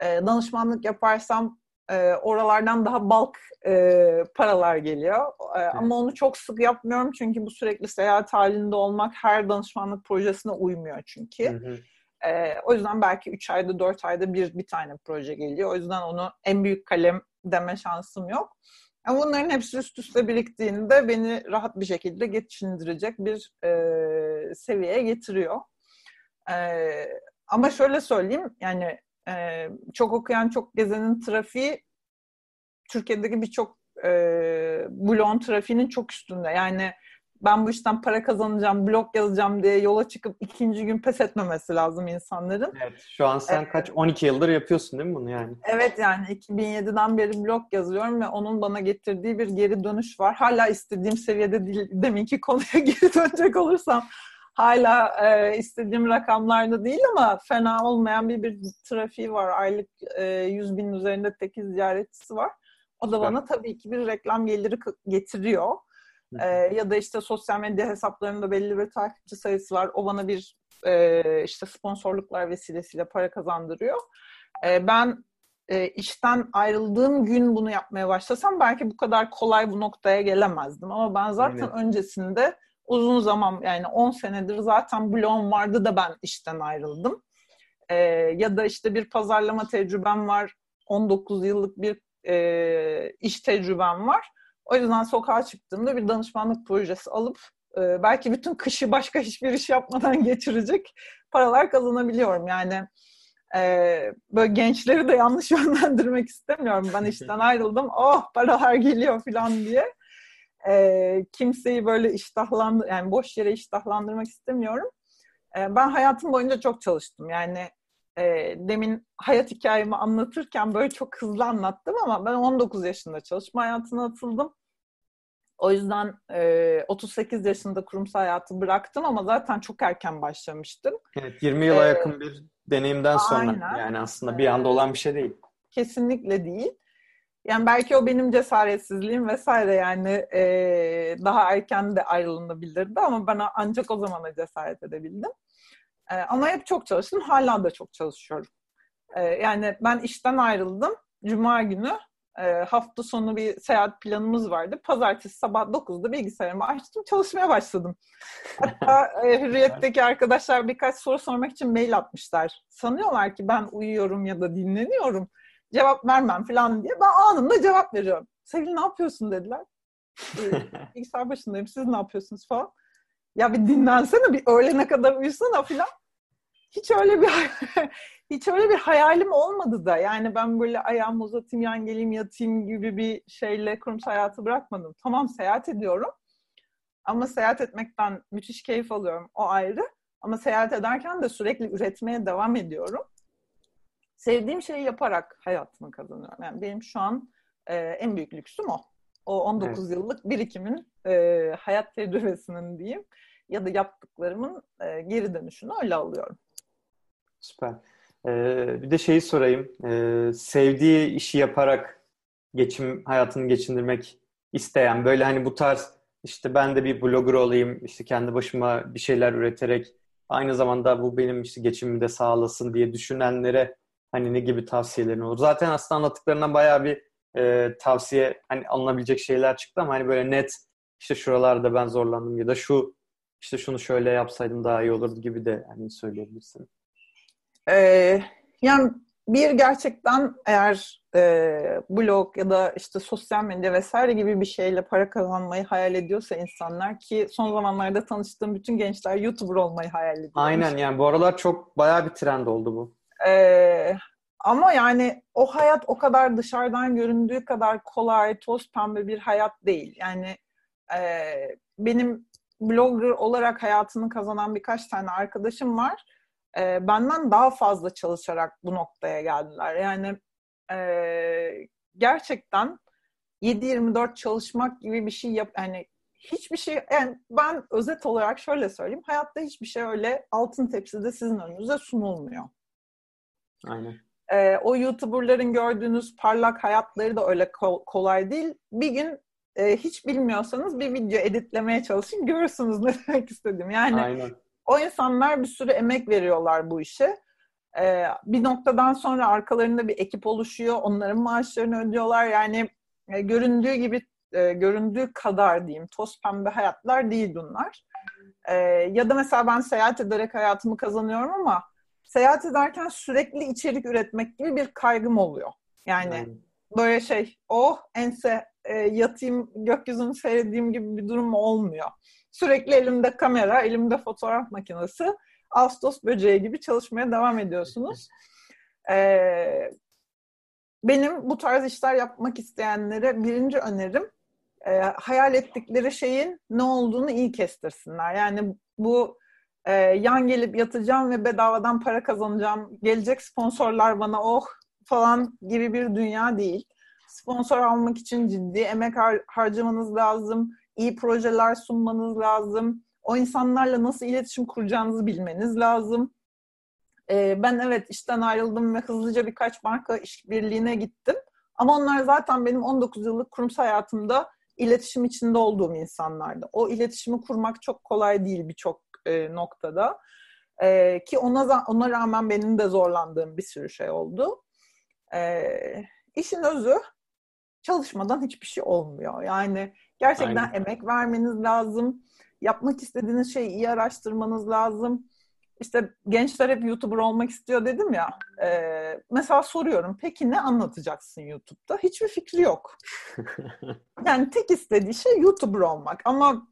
E, danışmanlık yaparsam e, oralardan daha bulk e, paralar geliyor. E, ama onu çok sık yapmıyorum. Çünkü bu sürekli seyahat halinde olmak her danışmanlık projesine uymuyor çünkü. Hı hı. E, o yüzden belki üç ayda, dört ayda bir bir tane proje geliyor. O yüzden onu en büyük kalem deme şansım yok. Ama yani bunların hepsi üst üste biriktiğinde beni rahat bir şekilde geçindirecek bir e, seviyeye getiriyor. E, ama şöyle söyleyeyim, yani e, çok okuyan çok gezenin trafiği Türkiye'deki birçok e, blogun trafiğinin çok üstünde. Yani ben bu işten para kazanacağım, blog yazacağım diye yola çıkıp ikinci gün pes etmemesi lazım insanların. Evet, şu an sen evet. kaç? on iki yıldır yapıyorsun değil mi bunu yani? Evet, yani iki bin yediden beri blog yazıyorum ve onun bana getirdiği bir geri dönüş var. Hala istediğim seviyede değil. Deminki konuya geri dönecek olursam hala e, istediğim rakamlarda değil ama fena olmayan bir, bir trafiği var. Aylık e, yüz binin üzerinde tekil ziyaretçisi var. O da evet. bana tabii ki bir reklam geliri getiriyor. Ee, ya da işte sosyal medya hesaplarımda belli bir takipçi sayısı var. O bana bir e, işte sponsorluklar vesilesiyle para kazandırıyor. E, ben e, işten ayrıldığım gün bunu yapmaya başlasam belki bu kadar kolay bu noktaya gelemezdim. Ama ben zaten evet. öncesinde uzun zaman, yani on senedir zaten blogum vardı da ben işten ayrıldım. E, ya da işte bir pazarlama tecrübem var. on dokuz yıllık bir e, iş tecrübem var. O yüzden sokağa çıktığımda bir danışmanlık projesi alıp e, belki bütün kışı başka hiçbir iş yapmadan geçirecek paralar kazanabiliyorum. Yani e, böyle gençleri de yanlış yönlendirmek istemiyorum. Ben işten ayrıldım, oh paralar geliyor falan diye. E, kimseyi böyle iştahlandır, yani boş yere iştahlandırmak istemiyorum. E, ben hayatım boyunca çok çalıştım. Yani e, demin hayat hikayemi anlatırken böyle çok hızlı anlattım ama ben on dokuz yaşında çalışma hayatına atıldım. O yüzden e, otuz sekiz yaşında kurumsal hayatı bıraktım ama zaten çok erken başlamıştım. Evet, yirmi yıla ee, yakın bir deneyimden sonra aynen. yani aslında bir anda olan bir şey değil. Kesinlikle değil. Yani belki o benim cesaretsizliğim vesaire, yani e, daha erken de ayrılınabilirdi ama ben ancak o zamana cesaret edebildim. E, ama hep çok çalıştım, hala da çok çalışıyorum. E, yani ben işten ayrıldım, cuma günü. Hafta sonu bir seyahat planımız vardı. Pazartesi sabah dokuzda bilgisayarımı açtım, çalışmaya başladım. Hatta Hürriyet'teki arkadaşlar birkaç soru sormak için mail atmışlar. Sanıyorlar ki ben uyuyorum ya da dinleniyorum. Cevap vermem falan diye. Ben anında cevap veriyorum. Sevil, ne yapıyorsun dediler. Bilgisayar başındayım, siz ne yapıyorsunuz falan. Ya bir dinlensene, bir öğlene kadar uyusana falan. Hiç öyle bir hiç öyle bir hayalim olmadı da. Yani ben böyle ayağımı uzatayım, yan geleyim, yatayım gibi bir şeyle kurumsal hayatı bırakmadım. Tamam, seyahat ediyorum. Ama seyahat etmekten müthiş keyif alıyorum. O ayrı. Ama seyahat ederken de sürekli üretmeye devam ediyorum. Sevdiğim şeyi yaparak hayatımı kazanıyorum. Yani benim şu an e, en büyük lüksüm o. O on dokuz evet. yıllık birikimin, e, hayat tecrübesinin diyeyim ya da yaptıklarımın e, geri dönüşünü öyle alıyorum. Süper. Ee, bir de şeyi sorayım. Ee, sevdiği işi yaparak geçim hayatını geçindirmek isteyen, böyle hani bu tarz işte ben de bir blogger olayım, işte kendi başıma bir şeyler üreterek aynı zamanda bu benim işte geçimimi de sağlasın diye düşünenlere hani ne gibi tavsiyelerin olur? Zaten aslında anlattıklarından bayağı bir e, tavsiye, hani alınabilecek şeyler çıktı ama hani böyle net işte şuralarda ben zorlandım ya da şu işte şunu şöyle yapsaydım daha iyi olurdu gibi de hani söyleyebilirsin. Ee, yani bir gerçekten eğer e, blog ya da işte sosyal medya vesaire gibi bir şeyle para kazanmayı hayal ediyorsa insanlar, ki son zamanlarda tanıştığım bütün gençler YouTuber olmayı hayal ediyor. Aynen, yani bu aralar çok bayağı bir trend oldu bu. Ee, ama yani o hayat o kadar dışarıdan göründüğü kadar kolay, toz pembe bir hayat değil. Yani e, benim blogger olarak hayatını kazanan birkaç tane arkadaşım var. E, benden daha fazla çalışarak bu noktaya geldiler. Yani e, gerçekten yedi yirmi dört çalışmak gibi bir şey yap... Yani hiçbir şey... Yani ben özet olarak şöyle söyleyeyim. Hayatta hiçbir şey öyle altın tepside sizin önünüze sunulmuyor. Aynen. E, o YouTuber'ların gördüğünüz parlak hayatları da öyle kol- kolay değil. Bir gün e, hiç bilmiyorsanız bir video editlemeye çalışın. Görürsünüz ne demek istediğim. Yani... Aynen. O insanlar bir sürü emek veriyorlar bu işe. Ee, bir noktadan sonra arkalarında bir ekip oluşuyor. Onların maaşlarını ödüyorlar. Yani e, göründüğü gibi, e, göründüğü kadar diyeyim, toz pembe hayatlar değil bunlar. Ee, ya da mesela ben seyahat ederek hayatımı kazanıyorum ama seyahat ederken sürekli içerik üretmek gibi bir kaygım oluyor. Yani hmm. böyle şey, oh ense e, yatayım, gökyüzünü seyredeyim gibi bir durum olmuyor. Sürekli elimde kamera, elimde fotoğraf makinesi, Ağustos böceği gibi çalışmaya devam ediyorsunuz. Ee, benim bu tarz işler yapmak isteyenlere birinci önerim, e, hayal ettikleri şeyin ne olduğunu iyi kestirsinler. Yani bu e, yan gelip yatacağım ve bedavadan para kazanacağım, gelecek sponsorlar bana oh falan gibi bir dünya değil. Sponsor almak için ciddi emek har- harcamanız lazım. İyi projeler sunmanız lazım. O insanlarla nasıl iletişim kuracağınızı bilmeniz lazım. Ee, ben evet işten ayrıldım ve hızlıca birkaç marka işbirliğine gittim. Ama onlar zaten benim on dokuz yıllık kurumsal hayatımda iletişim içinde olduğum insanlardı. O iletişimi kurmak çok kolay değil birçok e, noktada. E, ki ona, ona rağmen benim de zorlandığım bir sürü şey oldu. E, işin özü, çalışmadan hiçbir şey olmuyor. Yani gerçekten Aynen. emek vermeniz lazım. Yapmak istediğiniz şeyi iyi araştırmanız lazım. İşte gençler hep YouTuber olmak istiyor dedim ya. E, mesela soruyorum, peki ne anlatacaksın YouTube'da? Hiçbir fikri yok. Yani tek istediği şey YouTuber olmak. Ama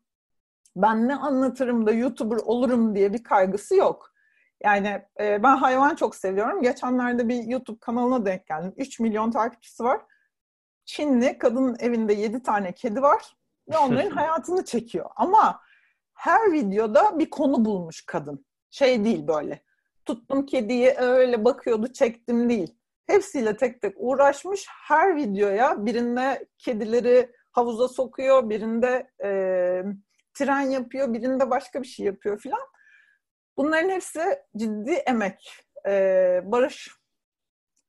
ben ne anlatırım da YouTuber olurum diye bir kaygısı yok. Yani e, ben hayvan çok seviyorum. Geçenlerde bir YouTube kanalına denk geldim. üç milyon takipçisi var. Çinli kadının evinde yedi tane kedi var ve onların hayatını çekiyor. Ama her videoda bir konu bulmuş kadın. Şey değil böyle. Tuttum kediyi öyle bakıyordu çektim değil. Hepsiyle tek tek uğraşmış. Her videoya birinde kedileri havuza sokuyor, birinde e, tren yapıyor, birinde başka bir şey yapıyor filan. Bunların hepsi ciddi emek. E, Barış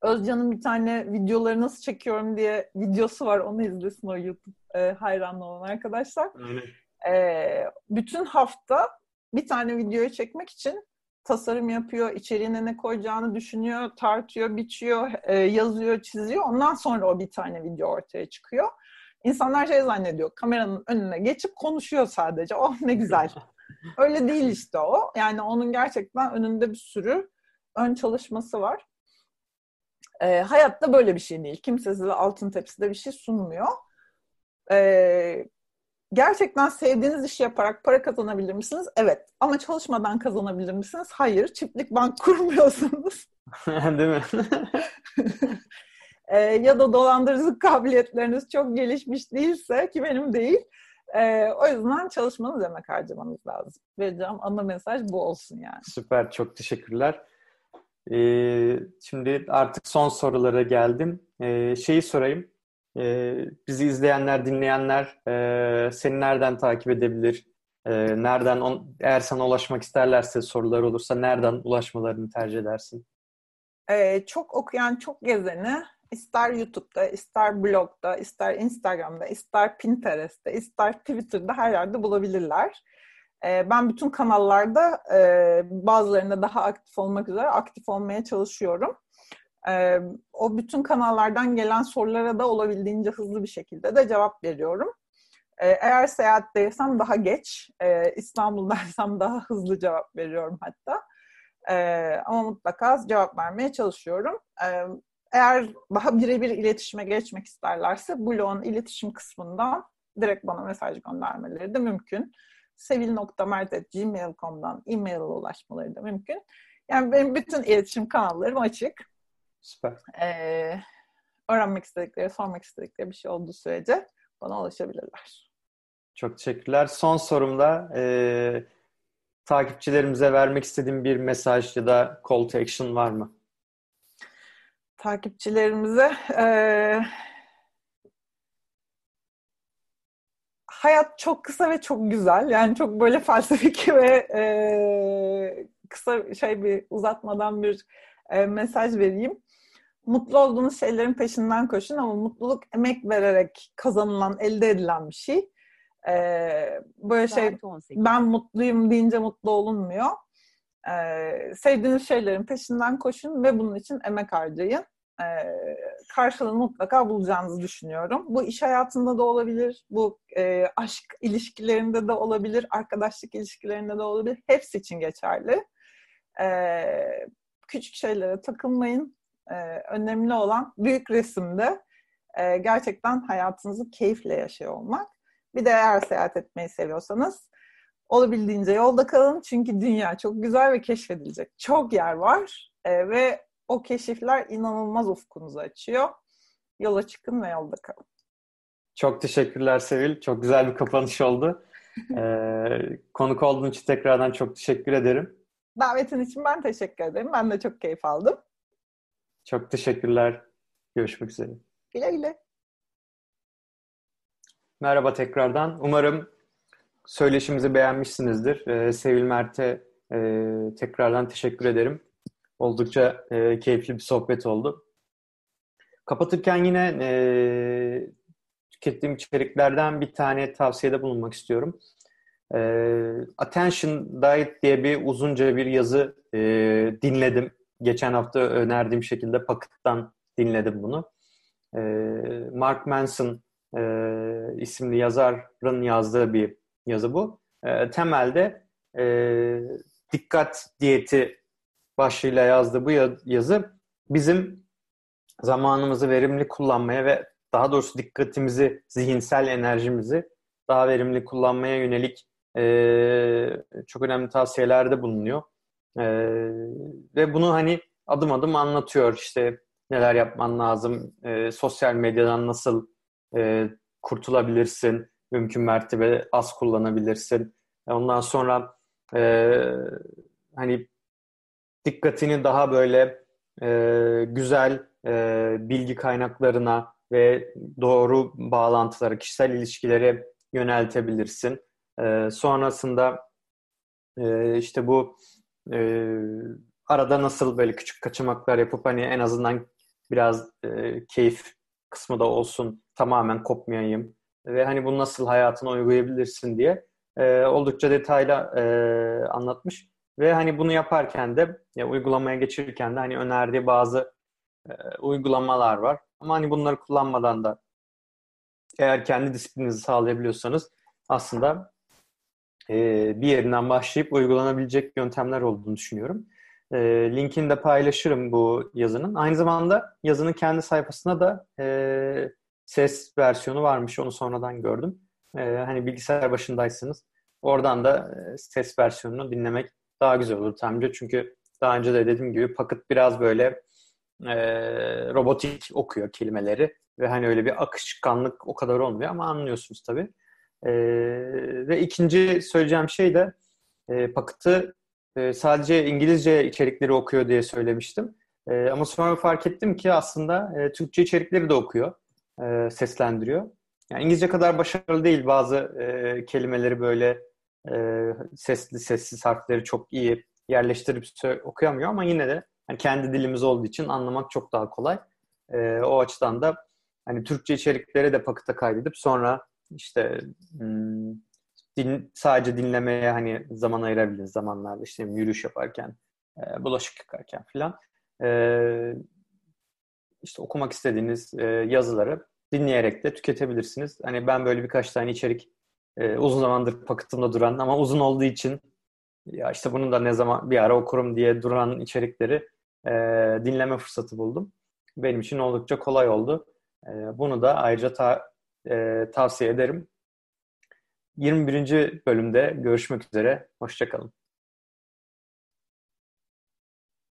Özcan'ın bir tane videoları nasıl çekiyorum diye videosu var. Onu izlesin o YouTube e, hayranlı olan arkadaşlar. E, bütün hafta bir tane videoyu çekmek için tasarım yapıyor, içeriğine ne koyacağını düşünüyor, tartıyor, biçiyor, e, yazıyor, çiziyor. Ondan sonra o bir tane video ortaya çıkıyor. İnsanlar şey zannediyor, kameranın önüne geçip konuşuyor sadece. Oh ne güzel. Öyle değil işte o. Yani onun gerçekten önünde bir sürü ön çalışması var. E, hayatta böyle bir şey değil. Kimse size altın tepside bir şey sunmuyor. E, gerçekten sevdiğiniz işi yaparak para kazanabilir misiniz? Evet. Ama çalışmadan kazanabilir misiniz? Hayır. Çiftlik bank kurmuyorsunuz. Değil mi? e, ya da dolandırıcılık kabiliyetleriniz çok gelişmiş değilse, ki benim değil. E, o yüzden çalışmanız, emek harcamanız lazım. Vereceğim ana mesaj bu olsun yani. Süper. Çok teşekkürler. Ee, şimdi artık son sorulara geldim. Ee, şeyi sorayım. Ee, bizi izleyenler, dinleyenler e, seni nereden takip edebilir? E, nereden on, eğer sana ulaşmak isterlerse, sorular olursa nereden ulaşmalarını tercih edersin? e, çok okuyan, çok gezeni ister YouTube'da, ister blogda, ister Instagram'da, ister Pinterest'te, ister Twitter'da her yerde bulabilirler. E, ben bütün kanallarda e, bazılarında daha aktif olmak üzere aktif olmaya çalışıyorum. E, o bütün kanallardan gelen sorulara da olabildiğince hızlı bir şekilde de cevap veriyorum. Eğer seyahat dersem daha geç, ee, İstanbul dersem daha hızlı cevap veriyorum hatta. Ee, ama mutlaka cevap vermeye çalışıyorum. Ee, eğer daha birebir iletişime geçmek isterlerse blogun iletişim kısmından direkt bana mesaj göndermeleri de mümkün. sevil nokta mert at gmail nokta com'dan e-mail ulaşmaları da mümkün. Yani benim bütün iletişim kanallarım açık. Süper. Ee, öğrenmek istedikleri, sormak istedikleri bir şey olduğu sürece bana ulaşabilirler. Çok teşekkürler. Son sorumda e, takipçilerimize vermek istediğim bir mesaj ya da call to action var mı? Takipçilerimize e, hayat çok kısa ve çok güzel. Yani çok böyle felsefik ve e, kısa şey bir uzatmadan bir e, mesaj vereyim. Mutlu olduğunuz şeylerin peşinden koşun ama mutluluk emek vererek kazanılan, elde edilen bir şey. Ee, böyle şey, ben mutluyum deyince mutlu olunmuyor. Ee, sevdiğiniz şeylerin peşinden koşun ve bunun için emek harcayın. Ee, karşılığını mutlaka bulacağınızı düşünüyorum. Bu iş hayatında da olabilir, bu e, aşk ilişkilerinde de olabilir, arkadaşlık ilişkilerinde de olabilir. Hepsi için geçerli. Ee, küçük şeylere takılmayın. Ee, önemli olan büyük resimde e, gerçekten hayatınızı keyifle yaşıyor olmak. Bir de eğer seyahat etmeyi seviyorsanız olabildiğince yolda kalın. Çünkü dünya çok güzel ve keşfedilecek çok yer var. E, ve o keşifler inanılmaz ufkunuzu açıyor. Yola çıkın ve yolda kalın. Çok teşekkürler Sevil. Çok güzel bir kapanış oldu. ee, konuk olduğun için tekrardan çok teşekkür ederim. Davetin için ben teşekkür ederim. Ben de çok keyif aldım. Çok teşekkürler. Görüşmek üzere. Güle güle. Merhaba tekrardan. Umarım söyleşimizi beğenmişsinizdir. Ee, Sevil Mert'e e, tekrardan teşekkür ederim. Oldukça e, keyifli bir sohbet oldu. Kapatırken yine e, tükettiğim içeriklerden bir tane tavsiyede bulunmak istiyorum. E, Attention Diet diye bir uzunca bir yazı e, dinledim. Geçen hafta önerdiğim şekilde Pakıt'tan dinledim bunu. E, Mark Manson e, isimli yazarın yazdığı bir yazı bu. E, temelde e, dikkat diyeti başlığıyla yazdığı bu yazı bizim zamanımızı verimli kullanmaya ve daha doğrusu dikkatimizi, zihinsel enerjimizi daha verimli kullanmaya yönelik e, çok önemli tavsiyelerde bulunuyor. Ee, ve bunu hani adım adım anlatıyor. İşte neler yapman lazım, e, sosyal medyadan nasıl e, kurtulabilirsin, mümkün mertebe az kullanabilirsin. Ondan sonra e, hani dikkatini daha böyle e, güzel e, bilgi kaynaklarına ve doğru bağlantılara, kişisel ilişkilere yöneltebilirsin. E, sonrasında e, işte bu Ee, arada nasıl böyle küçük kaçamaklar yapıp hani en azından biraz e, keyif kısmı da olsun, tamamen kopmayayım ve hani bunu nasıl hayatına uygulayabilirsin diye e, oldukça detaylı e, anlatmış ve hani bunu yaparken de ya, uygulamaya geçirirken de hani önerdiği bazı e, uygulamalar var ama hani bunları kullanmadan da eğer kendi disiplininizi sağlayabiliyorsanız aslında bir yerinden başlayıp uygulanabilecek yöntemler olduğunu düşünüyorum. Linkini de paylaşırım bu yazının. Aynı zamanda yazının kendi sayfasında da ses versiyonu varmış. Onu sonradan gördüm. Hani bilgisayar başındaysanız oradan da ses versiyonunu dinlemek daha güzel olur tahminimce. Çünkü daha önce de dediğim gibi Pakıt biraz böyle robotik okuyor kelimeleri ve hani öyle bir akışkanlık o kadar olmuyor ama anlıyorsunuz tabii. Ee, ve ikinci söyleyeceğim şey de e, Pakıt'ı e, sadece İngilizce içerikleri okuyor diye söylemiştim. E, ama sonra fark ettim ki aslında e, Türkçe içerikleri de okuyor, e, seslendiriyor. Yani İngilizce kadar başarılı değil. Bazı e, kelimeleri böyle e, sesli sessiz harfleri çok iyi yerleştirip okuyamıyor ama yine de yani kendi dilimiz olduğu için anlamak çok daha kolay. E, o açıdan da hani Türkçe içeriklere de pakete kaydedip sonra işte hmm, din, sadece dinlemeye hani zaman ayırabiliriz zamanlarda. İşte yürüyüş yaparken, e, bulaşık yıkarken falan. E, işte okumak istediğiniz e, yazıları dinleyerek de tüketebilirsiniz. Hani ben böyle birkaç tane içerik e, uzun zamandır paketimde duran ama uzun olduğu için ya işte bunu da ne zaman bir ara okurum diye duran içerikleri e, dinleme fırsatı buldum. Benim için oldukça kolay oldu. E, bunu da ayrıca ta, e, tavsiye ederim. yirmi birinci bölümde görüşmek üzere. Hoşça kalın.